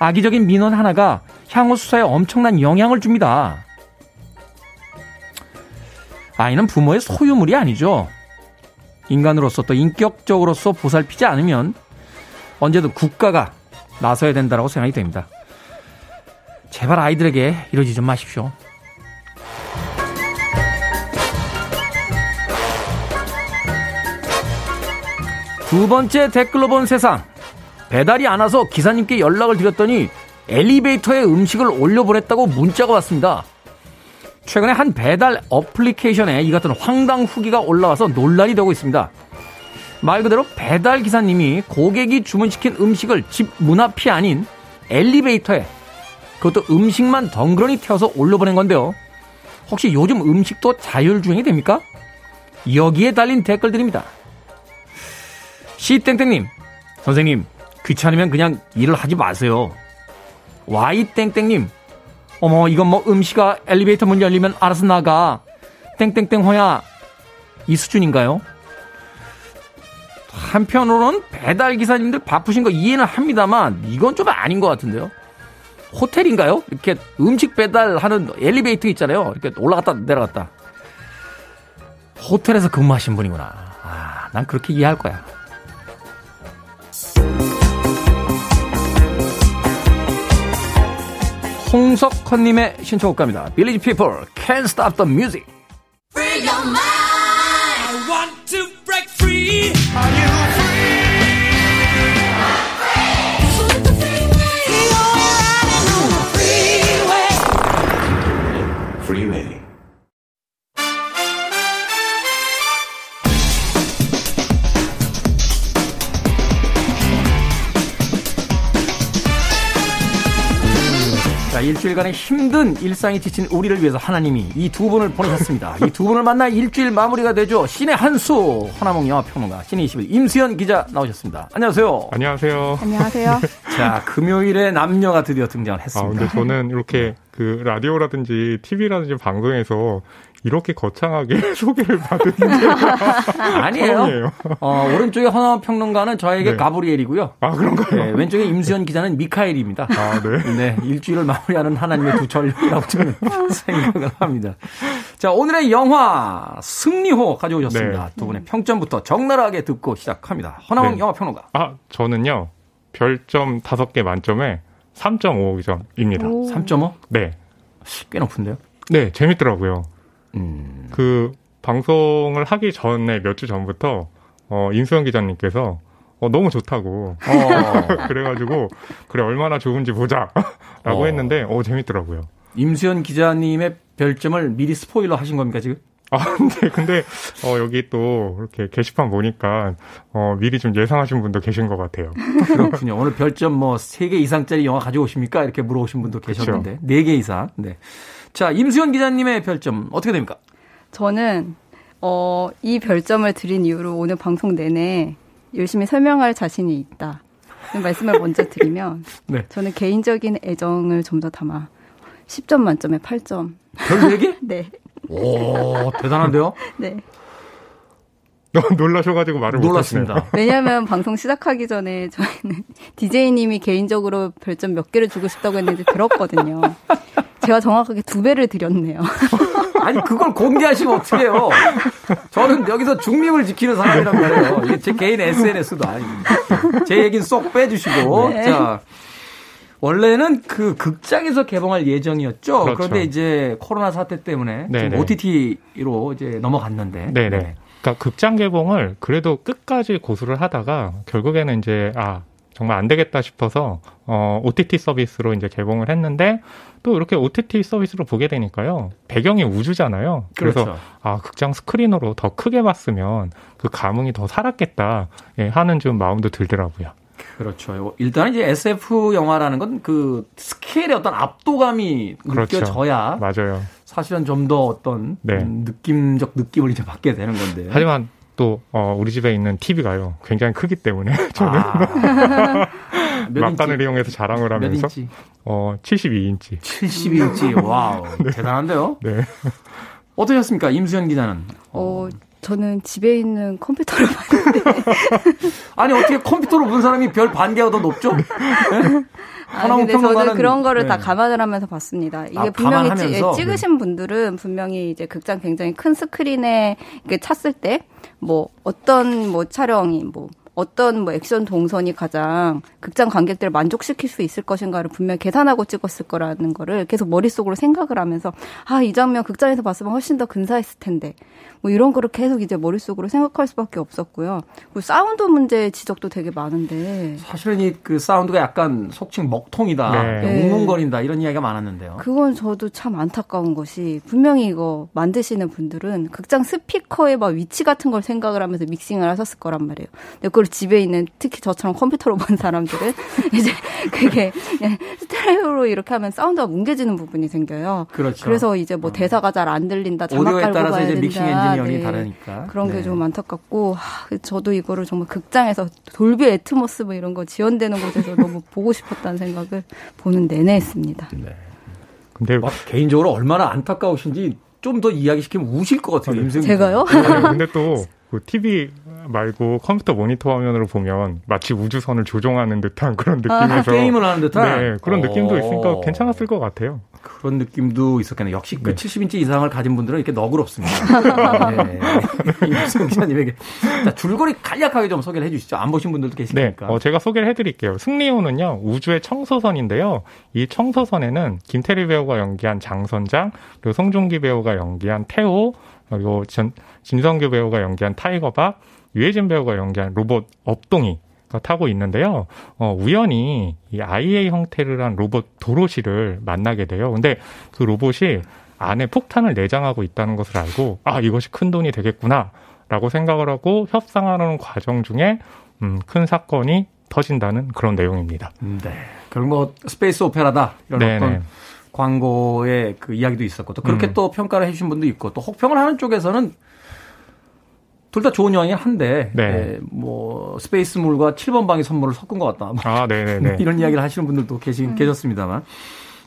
악의적인 민원 하나가 향후 수사에 엄청난 영향을 줍니다. 아이는 부모의 소유물이 아니죠. 인간으로서 또 인격적으로서 보살피지 않으면 언제든 국가가 나서야 된다라고 생각이 됩니다. 제발 아이들에게 이러지 좀 마십시오. 두 번째 댓글로 본 세상. 배달이 안 와서 기사님께 연락을 드렸더니 엘리베이터에 음식을 올려보냈다고 문자가 왔습니다. 최근에 한 배달 어플리케이션에 이 같은 황당 후기가 올라와서 논란이 되고 있습니다. 말 그대로 배달 기사님이 고객이 주문시킨 음식을 집 문 앞이 아닌 엘리베이터에, 그것도 음식만 덩그러니 태워서 올려보낸 건데요. 혹시 요즘 음식도 자율주행이 됩니까? 여기에 달린 댓글들입니다. C땡땡님, 선생님, 귀찮으면 그냥 일을 하지 마세요. Y땡땡님, 어머, 이건 뭐 음식아, 엘리베이터 문 열리면 알아서 나가. 땡땡땡 호야. 이 수준인가요? 한편으로는 배달기사님들 바쁘신 거 이해는 합니다만 이건 좀 아닌 것 같은데요. 호텔인가요? 이렇게 음식 배달하는 엘리베이터 있잖아요. 이렇게 올라갔다 내려갔다. 호텔에서 근무하신 분이구나. 아, 난 그렇게 이해할 거야. 홍석헌님의 신청곡입니다. 빌리지 피플, Can't Stop the Music. Free your mind. I want to break free. Are you free? I'm free. You're running on the freeway. Freeway. 자, 일주일간의 힘든 일상이 지친 우리를 위해서 하나님이 이 두 분을 보내셨습니다. 이 두 분을 만나 일주일 마무리가 되죠. 신의 한수 허남몽 영화평론가 신의 21 임수현 기자 나오셨습니다. 안녕하세요. 안녕하세요. 안녕하세요. 자, 금요일에 남녀가 드디어 등장을 했습니다. 아, 근데 저는 이렇게 그 라디오라든지 TV라든지 방송에서 이렇게 거창하게 소개를 받은 데가 아니에요. 오른쪽에 허나원 평론가는 저에게 네. 가브리엘이고요. 아, 그런가요? 네, 왼쪽에 임수현 기자는 미카엘입니다. 아, 네. 네, 일주일을 마무리하는 하나님의 두 전력이라고 저는 생각을 합니다. 자, 오늘의 영화 승리호 가져오셨습니다. 네. 두 분의 평점부터 적나라하게 듣고 시작합니다. 허나원 네. 영화 평론가. 아, 저는요. 별점 5개 만점에 3.5점입니다. 오. 3.5? 네. 꽤 높은데요? 네, 재밌더라고요. 그 방송을 하기 전에 몇 주 전부터 임수현 기자님께서 너무 좋다고 그래가지고 그래 얼마나 좋은지 보자라고 했는데 재밌더라고요. 임수현 기자님의 별점을 미리 스포일러 하신 겁니까 지금? 아, 근데 여기 또 이렇게 게시판 보니까 미리 좀 예상하신 분도 계신 것 같아요. 그렇군요. 오늘 별점 뭐 3개 이상짜리 영화 가져오십니까? 이렇게 물어오신 분도 계셨는데 그렇죠. 4개 이상. 네. 자, 임수현 기자님의 별점 어떻게 됩니까? 저는 이 별점을 드린 이유로 오늘 방송 내내 열심히 설명할 자신이 있다. 말씀을 먼저 드리면 네. 저는 개인적인 애정을 좀 더 담아 10점 만점에 8점. 별 4개? 네. 오, 대단한데요? 네. 놀라셔가지고 말을 못하시네요. 왜냐하면 방송 시작하기 전에 저희는 DJ님이 개인적으로 별점 몇 개를 주고 싶다고 했는데 들었거든요. 제가 정확하게 2배를 드렸네요. 아니 그걸 공개하시면 어떡해요. 저는 여기서 중립을 지키는 사람이란 말이에요. 이게 제 개인 SNS도 아니고. 제 얘기는 쏙 빼주시고. 네. 자, 원래는 그 극장에서 개봉할 예정이었죠. 그렇죠. 그런데 이제 코로나 사태 때문에 지금 OTT로 이제 넘어갔는데. 네네. 네. 그러니까 극장 개봉을 그래도 끝까지 고수를 하다가 결국에는 이제 정말 안 되겠다 싶어서 OTT 서비스로 이제 개봉을 했는데 또 이렇게 OTT 서비스로 보게 되니까요. 배경이 우주잖아요. 그래서 그렇죠. 극장 스크린으로 더 크게 봤으면 그 감흥이 더 살았겠다 하는 좀 마음도 들더라고요. 그렇죠. 일단 이제 SF 영화라는 건 그 스케일의 어떤 압도감이 그렇죠. 느껴져야 맞아요. 사실은 좀 더 어떤 네. 느낌적 느낌을 이제 받게 되는 건데. 하지만 또 우리 집에 있는 TV가요 굉장히 크기 때문에 저는 막간을 이용해서 자랑을 하면서 72인치. 72인치. 와우. 네. 대단한데요. 네. 어떠셨습니까, 임수현 기자는? 저는 집에 있는 컴퓨터로 봤는데. 아니, 어떻게 컴퓨터로 본 사람이 별 반 개가 더 높죠? 네? 아니, 근데 저는 그런 거를 네. 다 감안을 하면서 봤습니다. 이게 분명히 찍으신 분들은 분명히 이제 극장 굉장히 큰 스크린에 이렇게 찼을 때, 어떤 액션 동선이 가장 극장 관객들을 만족시킬 수 있을 것인가를 분명히 계산하고 찍었을 거라는 거를 계속 머릿속으로 생각을 하면서 이 장면 극장에서 봤으면 훨씬 더 근사했을 텐데 이런 거를 계속 이제 머릿속으로 생각할 수밖에 없었고요. 그리고 사운드 문제 지적도 되게 많은데 사실은 이 그 사운드가 약간 속칭 먹통이다, 네. 웅웅거린다 이런 이야기가 많았는데요. 그건 저도 참 안타까운 것이 분명히 이거 만드시는 분들은 극장 스피커의 위치 같은 걸 생각을 하면서 믹싱을 하셨을 거란 말이에요. 근데 그걸 집에 있는 특히 저처럼 컴퓨터로 본 사람들은 이제 그게 스테레오로 이렇게 하면 사운드가 뭉개지는 부분이 생겨요. 그렇죠. 그래서 이제 대사가 잘 안 들린다, 자막 깔고 봐야 된다. 오디오에 따라서 이제 믹싱 엔지니어링이 다르니까. 그런 게 좀 안타깝고 저도 이거를 정말 극장에서 돌비 애트모스 이런 거 지연되는 곳에서 너무 보고 싶었다는 생각을 보는 내내 했습니다. 네. 근데 개인적으로 얼마나 안타까우신지 좀 더 이야기시키면 우실 것 같아요. 제가요? 네, 근데 또 그 TV 말고 컴퓨터 모니터 화면으로 보면 마치 우주선을 조종하는 듯한 그런 느낌에서 게임을 하는 듯한 네, 그런 느낌도 있으니까 괜찮았을 것 같아요. 그런 느낌도 있었겠네요. 역시 그 70인치 이상을 가진 분들은 이렇게 너그럽습니다. 네. 임수영 기자님에게 자, 줄거리 간략하게 좀 소개를 해주시죠. 안 보신 분들도 계시니까. 네, 제가 소개를 해드릴게요. 승리호는요 우주의 청소선인데요. 이 청소선에는 김태리 배우가 연기한 장선장, 그리고 송중기 배우가 연기한 태호, 그리고 진성규 배우가 연기한 타이거밥, 유해진 배우가 연기한 로봇 업동이가 타고 있는데요. 우연히 이 IA 형태를 한 로봇 도로시를 만나게 돼요. 근데 그 로봇이 안에 폭탄을 내장하고 있다는 것을 알고 아 이것이 큰 돈이 되겠구나라고 생각을 하고 협상하는 과정 중에 큰 사건이 터진다는 그런 내용입니다. 네, 결국 뭐 스페이스 오페라다 이런 네네. 어떤 광고의 그 이야기도 있었고 또 그렇게 또 평가를 해주신 분도 있고 또 혹평을 하는 쪽에서는 둘 다 좋은 영화긴 한데 네. 네, 뭐 스페이스물과 7번 방의 선물을 섞은 것 같다. 아, 네네네. 이런 이야기를 하시는 분들도 계셨습니다만.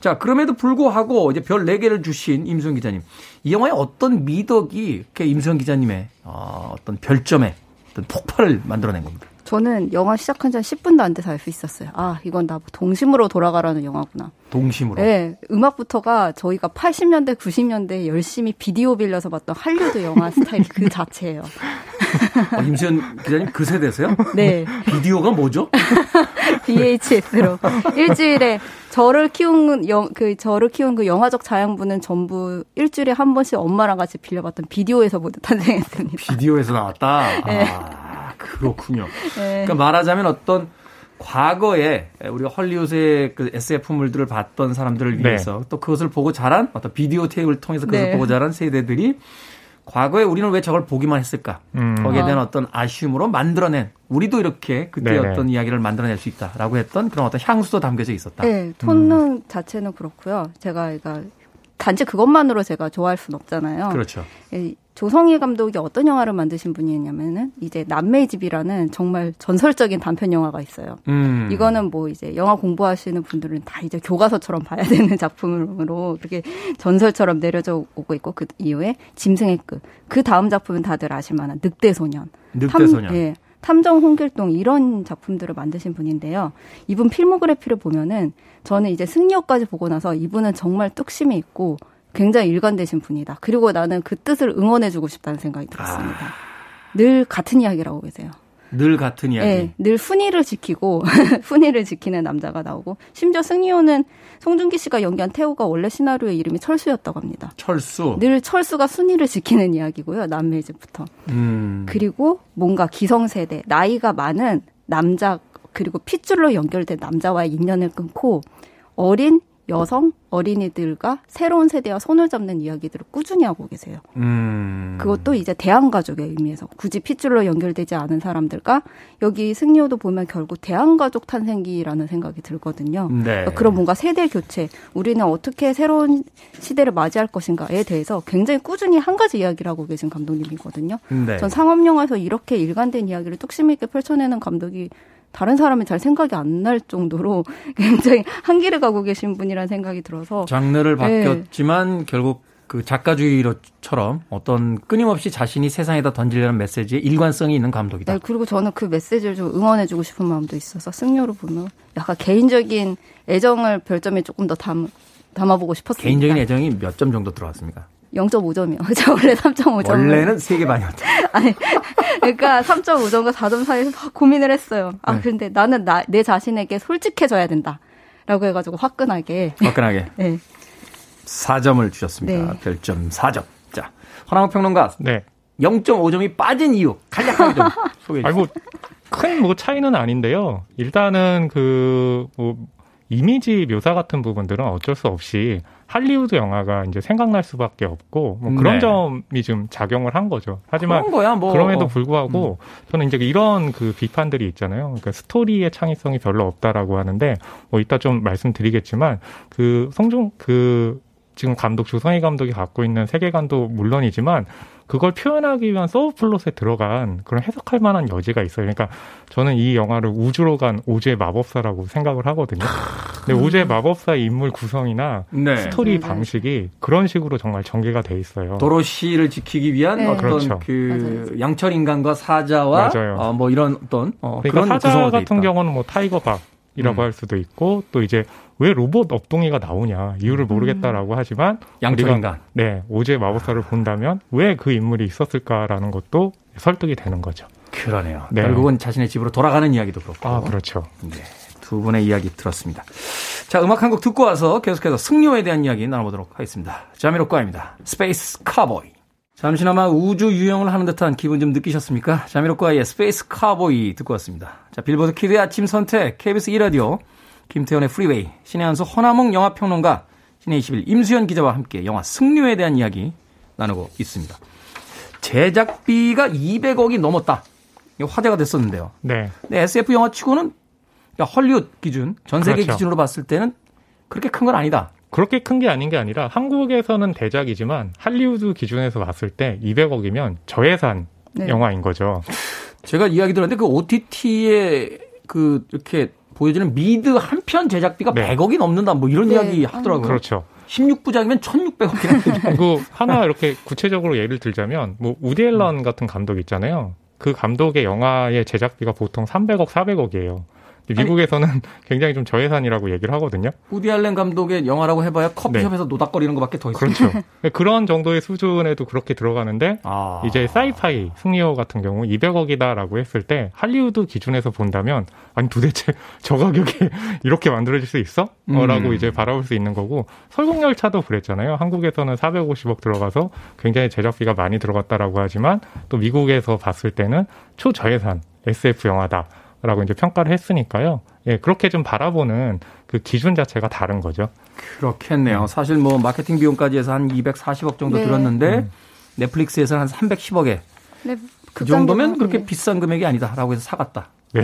자, 그럼에도 불구하고 이제 별 4개를 주신 임수영 기자님. 이 영화의 어떤 미덕이 임수영 기자님의 어떤 별점에 어떤 폭발을 만들어낸 겁니다. 저는 영화 시작한 지 한 10분도 안 돼서 알 수 있었어요. 아, 이건 나 동심으로 돌아가라는 영화구나. 동심으로? 네. 음악부터가 저희가 80년대, 90년대에 열심히 비디오 빌려서 봤던 한류도 영화 스타일 그 자체예요. 임수연 기자님 그 세대세요? 네. 비디오가 뭐죠? VHS로. 일주일에 저를 키운 그 영화적 자양분은 전부 일주일에 한 번씩 엄마랑 같이 빌려봤던 비디오에서 모두 탄생했습니다. 비디오에서 나왔다? 네. 아, 그렇군요. 네. 그러니까 말하자면 어떤 과거에 우리가 헐리우드의 그 SF물들을 봤던 사람들을 위해서 네. 또 그것을 보고 자란 어떤 비디오 테이프를 통해서 그것을 네. 보고 자란 세대들이 과거에 우리는 왜 저걸 보기만 했을까? 거기에 대한 어떤 아쉬움으로 만들어낸 우리도 이렇게 그때 네네. 어떤 이야기를 만들어낼 수 있다라고 했던 그런 어떤 향수도 담겨져 있었다. 네, 톤은 자체는 그렇고요. 제가 단지 그것만으로 제가 좋아할 순 없잖아요. 그렇죠. 예, 조성희 감독이 어떤 영화를 만드신 분이었냐면은 이제 남매의 집이라는 정말 전설적인 단편 영화가 있어요. 이거는 뭐 이제 영화 공부하시는 분들은 다 이제 교과서처럼 봐야 되는 작품으로 그렇게 전설처럼 내려져 오고 있고 그 이후에 짐승의 끝. 그 다음 작품은 다들 아실만한 늑대소년. 늑대소년. 예, 탐정홍길동 이런 작품들을 만드신 분인데요. 이분 필모그래피를 보면은 저는 이제 승리호까지 보고 나서 이분은 정말 뚝심이 있고 굉장히 일관되신 분이다. 그리고 나는 그 뜻을 응원해주고 싶다는 생각이 들었습니다. 늘 같은 이야기라고 계세요. 늘 같은 이야기. 네, 늘 훈이를 지키고 훈이를 지키는 남자가 나오고 심지어 승리호는 송중기 씨가 연기한 태호가 원래 시나리오의 이름이 철수였다고 합니다. 철수. 늘 철수가 순이를 지키는 이야기고요. 남매의 집부터. 그리고 뭔가 기성세대 나이가 많은 남자 그리고 핏줄로 연결된 남자와의 인연을 끊고 어린 여성, 어린이들과 새로운 세대와 손을 잡는 이야기들을 꾸준히 하고 계세요. 그것도 이제 대한가족의 의미에서 굳이 핏줄로 연결되지 않은 사람들과 여기 승리호도 보면 결국 대한가족 탄생기라는 생각이 들거든요. 네. 그러니까 그런 뭔가 세대 교체, 우리는 어떻게 새로운 시대를 맞이할 것인가에 대해서 굉장히 꾸준히 한 가지 이야기를 하고 계신 감독님이거든요. 네. 전 상업영화에서 이렇게 일관된 이야기를 뚝심 있게 펼쳐내는 감독이 다른 사람이 잘 생각이 안 날 정도로 굉장히 한기를 가고 계신 분이라는 생각이 들어서 장르를 바뀌었지만 네. 결국 그 작가주의처럼 어떤 끊임없이 자신이 세상에다 던지려는 메시지의 일관성이 있는 감독이다. 네, 그리고 저는 그 메시지를 좀 응원해주고 싶은 마음도 있어서 승려로 보면 약간 개인적인 애정을 별점에 조금 더 담아보고 싶었습니다. 개인적인 애정이 몇 점 정도 들어왔습니까? 0.5점이요. 제가 원래 3.5점. 원래는 3개 반이었죠. 아니, 그러니까 3.5점과 4점 사이에서 막 고민을 했어요. 아, 네. 근데 나는 내 자신에게 솔직해져야 된다라고 해가지고 화끈하게. 화끈하게. 네. 4점을 주셨습니다. 네. 별점 4점. 자, 허남욱 평론가. 네. 0.5점이 빠진 이유 간략하게 좀 소개해 주세요. 아이고, 큰 뭐 차이는 아닌데요. 일단은 이미지 묘사 같은 부분들은 어쩔 수 없이 할리우드 영화가 이제 생각날 수밖에 없고 뭐 그런 네. 점이 좀 작용을 한 거죠. 하지만 그럼에도 불구하고 저는 이제 이런 그 비판들이 있잖아요. 그러니까 스토리의 창의성이 별로 없다라고 하는데 뭐 이따 좀 말씀드리겠지만 지금 감독 조성희 감독이 갖고 있는 세계관도 물론이지만 그걸 표현하기 위한 서브플롯에 들어간 그런 해석할 만한 여지가 있어요. 그러니까 저는 이 영화를 우주로 간 오즈의 마법사라고 생각을 하거든요. 근데 오즈의 마법사의 인물 구성이나 네. 스토리 방식이 그런 식으로 정말 전개가 돼 있어요. 도로시를 지키기 위한 네. 어떤 그렇죠. 그 양철 인간과 사자와 뭐 이런 어떤 그러니까 그런 사자 같은 경우는 뭐 타이거박이라고 할 수도 있고 또 이제 왜 로봇 업동이가 나오냐 이유를 모르겠다라고 하지만 양철인간 네 오즈의 마법사를 본다면 왜 그 인물이 있었을까라는 것도 설득이 되는 거죠. 그러네요. 네. 결국은 자신의 집으로 돌아가는 이야기도 그렇고. 아 그렇죠. 네, 두 분의 이야기 들었습니다. 자 음악 한 곡 듣고 와서 계속해서 승려에 대한 이야기 나눠보도록 하겠습니다. 자미로과입니다. 스페이스 카보이. 잠시나마 우주 유영을 하는 듯한 기분 좀 느끼셨습니까? 자미로과의 스페이스 카보이 듣고 왔습니다. 자 빌보드 키드의 아침 선택 KBS 2라디오 김태현의 프리웨이, 신의 한수 허남몽 영화평론가, 신의 21 임수연 기자와 함께 영화 승려에 대한 이야기 나누고 있습니다. 제작비가 200억이 넘었다. 화제가 됐었는데요. 네. 근데 SF 영화치고는 그러니까 헐리우드 기준, 전 세계 그렇죠. 기준으로 봤을 때는 그렇게 큰 건 아니다. 그렇게 큰 게 아닌 게 아니라 한국에서는 대작이지만 할리우드 기준에서 봤을 때 200억이면 저예산 네. 영화인 거죠. 제가 이야기 들었는데 그 OTT에 그 이렇게 보여지는 미드 한 편 제작비가 네. 100억이 넘는다 뭐 이런 네. 이야기 하더라고요. 그렇죠. 16부작이면 1,600억이라는 그리고 하나 이렇게 구체적으로 예를 들자면 뭐 우디 앨런 같은 감독 있잖아요. 그 감독의 영화의 제작비가 보통 300억, 400억이에요. 미국에서는 아니, 굉장히 좀 저예산이라고 얘기를 하거든요. 우디 앨런 감독의 영화라고 해봐야 커피숍에서 네. 노닥거리는 것밖에 더 있어요. 그렇죠. 그런 정도의 수준에도 그렇게 들어가는데 이제 사이파이 승리호 같은 경우 200억이다라고 했을 때 할리우드 기준에서 본다면 아니 도대체 저 가격에 이렇게 만들어질 수 있어? 라고 이제 바라볼 수 있는 거고 설국열차도 그랬잖아요. 한국에서는 450억 들어가서 굉장히 제작비가 많이 들어갔다라고 하지만 또 미국에서 봤을 때는 초저예산 SF 영화다. 라고 이제 평가를 했으니까요. 예, 그렇게 좀 바라보는 그 기준 자체가 다른 거죠. 그렇겠네요. 사실 뭐 마케팅 비용까지 해서 한 240억 정도 네. 들었는데 넷플릭스에서는 한 310억에 네, 그 정도면 네. 그렇게 비싼 금액이 아니다라고 해서 사갔다. 네.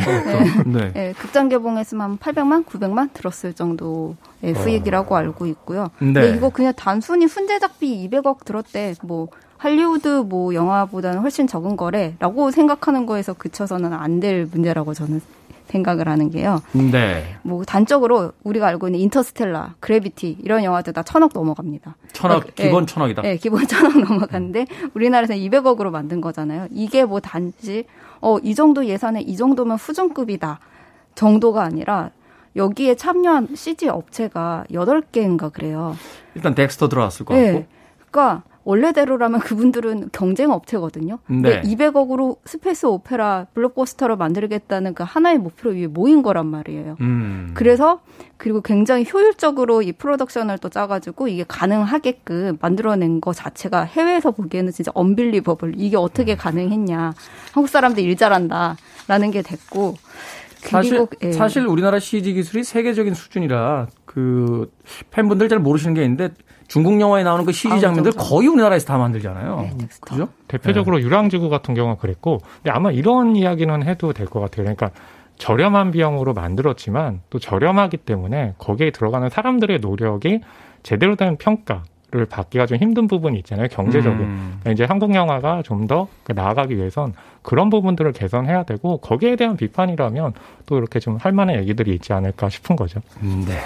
네. 네, 극장 개봉했으면 한 800만, 900만 들었을 정도의 수익이라고 알고 있고요. 네. 근데 이거 그냥 단순히 순제작비 200억 들었대. 뭐 할리우드 뭐 영화보다는 훨씬 적은 거래라고 생각하는 거에서 그쳐서는 안 될 문제라고 저는 생각을 하는 게요. 네. 뭐 단적으로 우리가 알고 있는 인터스텔라, 그래비티 이런 영화들 다 1,000억 넘어갑니다. 1,000억 그러니까, 기본 1,000억이다. 네, 기본 1,000억 넘어가는데 우리나라에서는 200억으로 만든 거잖아요. 이게 뭐 단지 이 정도 예산에 이 정도면 후중급이다 정도가 아니라 여기에 참여한 CG 업체가 8개인가 그래요. 일단 덱스터 들어왔을 것 같고. 네. 그러니까 원래대로라면 그분들은 경쟁 업체거든요. 네. 200억으로 스페이스 오페라 블록버스터로 만들겠다는 그 하나의 목표를 위해 모인 거란 말이에요. 그래서 그리고 굉장히 효율적으로 이 프로덕션을 또 짜가지고 이게 가능하게끔 만들어낸 거 자체가 해외에서 보기에는 진짜 언빌리버블. 이게 어떻게 가능했냐. 한국 사람들 일 잘한다라는 게 됐고. 그리고, 사실 우리나라 CG 기술이 세계적인 수준이라 그 팬분들 잘 모르시는 게 있는데 중국 영화에 나오는 그 CG 장면들 거의 우리나라에서 다 만들잖아요. 네, 그죠? 대표적으로 네. 유랑지구 같은 경우가 그랬고, 근데 아마 이런 이야기는 해도 될 것 같아요. 그러니까 저렴한 비용으로 만들었지만 또 저렴하기 때문에 거기에 들어가는 사람들의 노력이 제대로 된 평가를 받기가 좀 힘든 부분이 있잖아요. 경제적인. 그러니까 이제 한국 영화가 좀 더 나아가기 위해선 그런 부분들을 개선해야 되고 거기에 대한 비판이라면 또 이렇게 좀 할 만한 얘기들이 있지 않을까 싶은 거죠. 네.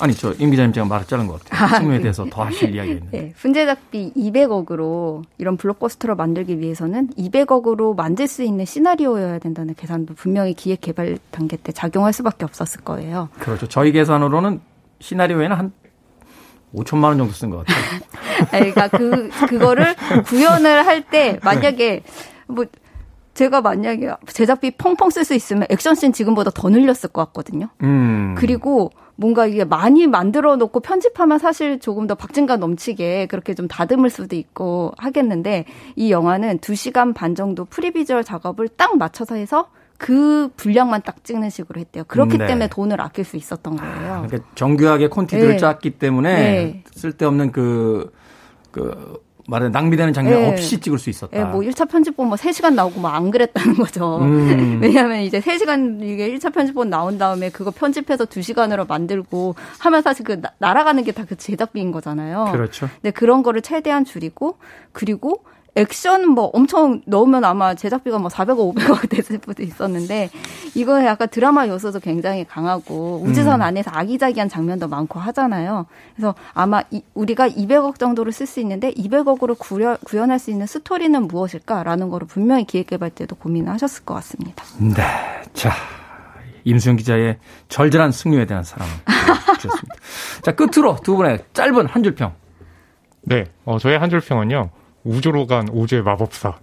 아니, 임 기자님 제가 말을 자른 것 같아요. 승려에 대해서 더 하실 이야기가 있는데. 네, 훈제작비 200억으로 이런 블록버스터를 만들기 위해서는 200억으로 만들 수 있는 시나리오여야 된다는 계산도 분명히 기획개발 단계 때 작용할 수밖에 없었을 거예요. 그렇죠. 저희 계산으로는 시나리오에는 한 5천만 원 정도 쓴 것 같아요. 그러니까 그거를 구현을 할 때 만약에 뭐 제가 만약에 제작비 펑펑 쓸 수 있으면 액션씬 지금보다 더 늘렸을 것 같거든요. 그리고 뭔가 이게 많이 만들어 놓고 편집하면 사실 조금 더 박진감 넘치게 그렇게 좀 다듬을 수도 있고 하겠는데 이 영화는 2시간 반 정도 프리비주얼 작업을 딱 맞춰서 해서 그 분량만 딱 찍는 식으로 했대요. 그렇기 네. 때문에 돈을 아낄 수 있었던 거예요. 그러니까 정교하게 콘티들을 네. 짰기 때문에 네. 쓸데없는 말하자면 낭비되는 장면 네. 없이 찍을 수 있었다. 네, 뭐 1차 편집본 뭐 3시간 나오고 뭐 안 그랬다는 거죠. 왜냐하면 이제 3시간 이게 1차 편집본 나온 다음에 그거 편집해서 2시간으로 만들고 하면 사실 그 날아가는 게 다 그 제작비인 거잖아요. 그렇죠. 근데 그런 거를 최대한 줄이고 그리고 액션 뭐 엄청 넣으면 아마 제작비가 뭐 400억, 500억 됐을 수도 있었는데 이거 약간 드라마 요소도 굉장히 강하고 우주선 안에서 아기자기한 장면도 많고 하잖아요. 그래서 아마 우리가 200억 정도를 쓸 수 있는데 200억으로 구현할 수 있는 스토리는 무엇일까라는 거를 분명히 기획개발 때도 고민하셨을 것 같습니다. 네. 자, 임수영 기자의 절절한 승리에 대한 사랑을 주셨습니다. 자, 끝으로 두 분의 짧은 한 줄 평. 네. 저의 한 줄 평은요. 우주로 간 오주의 마법사입니다.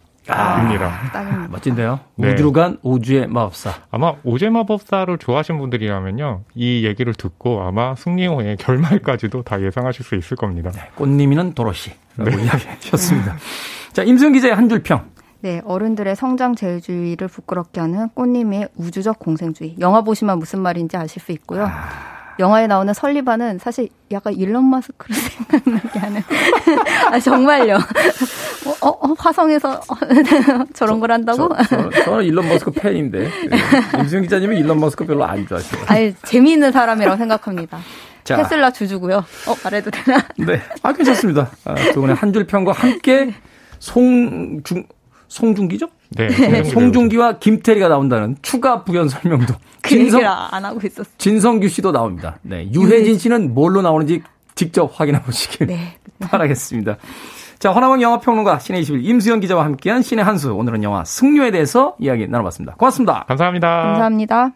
멋진데요. 네. 우주로 간 오주의 마법사. 아마 오주의 마법사를 좋아하신 분들이라면요. 이 얘기를 듣고 아마 승리호의 결말까지도 다 예상하실 수 있을 겁니다. 네, 꽃님이는 도로시라고 네. 이야기하셨습니다. 자, 임수영 기자의 한 줄 평. 네, 어른들의 성장 제일주의를 부끄럽게 하는 꽃님의 우주적 공생주의. 영화 보시면 무슨 말인지 아실 수 있고요. 영화에 나오는 설리반은 사실 약간 일론 머스크를 생각나게 하는 아, 정말요. 화성에서 저런 걸 한다고? 저는 일론 머스크 팬인데 임수영 기자님은 일론 머스크 별로 안 좋아하시네요. 아니, 재미있는 사람이라고 생각합니다. 자, 테슬라 주주고요. 말해도 되나? 네, 괜찮습니다. 두 분의 한 줄 평과 함께 송중기죠? 네. 송중기와 김태리가 나온다는 추가 부연 설명도. 그 얘기를 안 하고 있었어요. 진성규 씨도 나옵니다. 네. 유혜진 씨는 뭘로 나오는지 직접 확인해 보시길 네. 바라겠습니다. 자, 허남원 영화평론가 신의 21 임수연 기자와 함께한 신의 한수. 오늘은 영화 승려에 대해서 이야기 나눠봤습니다. 고맙습니다. 감사합니다. 감사합니다.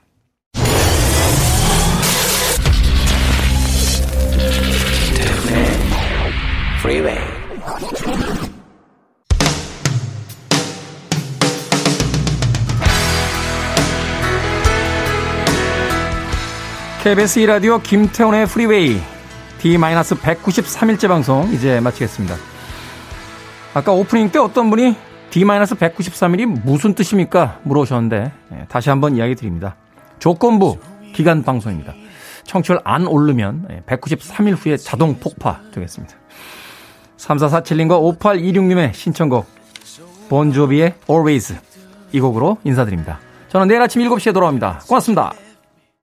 KBS 이라디오 김태훈의 프리웨이 D-193일째 방송 이제 마치겠습니다. 아까 오프닝 때 어떤 분이 D-193일이 무슨 뜻입니까? 물어오셨는데 다시 한번 이야기 드립니다. 조건부 기간 방송입니다. 청취율 안 오르면 193일 후에 자동 폭파 되겠습니다. 3447님과 5826님의 신청곡 본조비의 Always 이 곡으로 인사드립니다. 저는 내일 아침 7시에 돌아옵니다. 고맙습니다.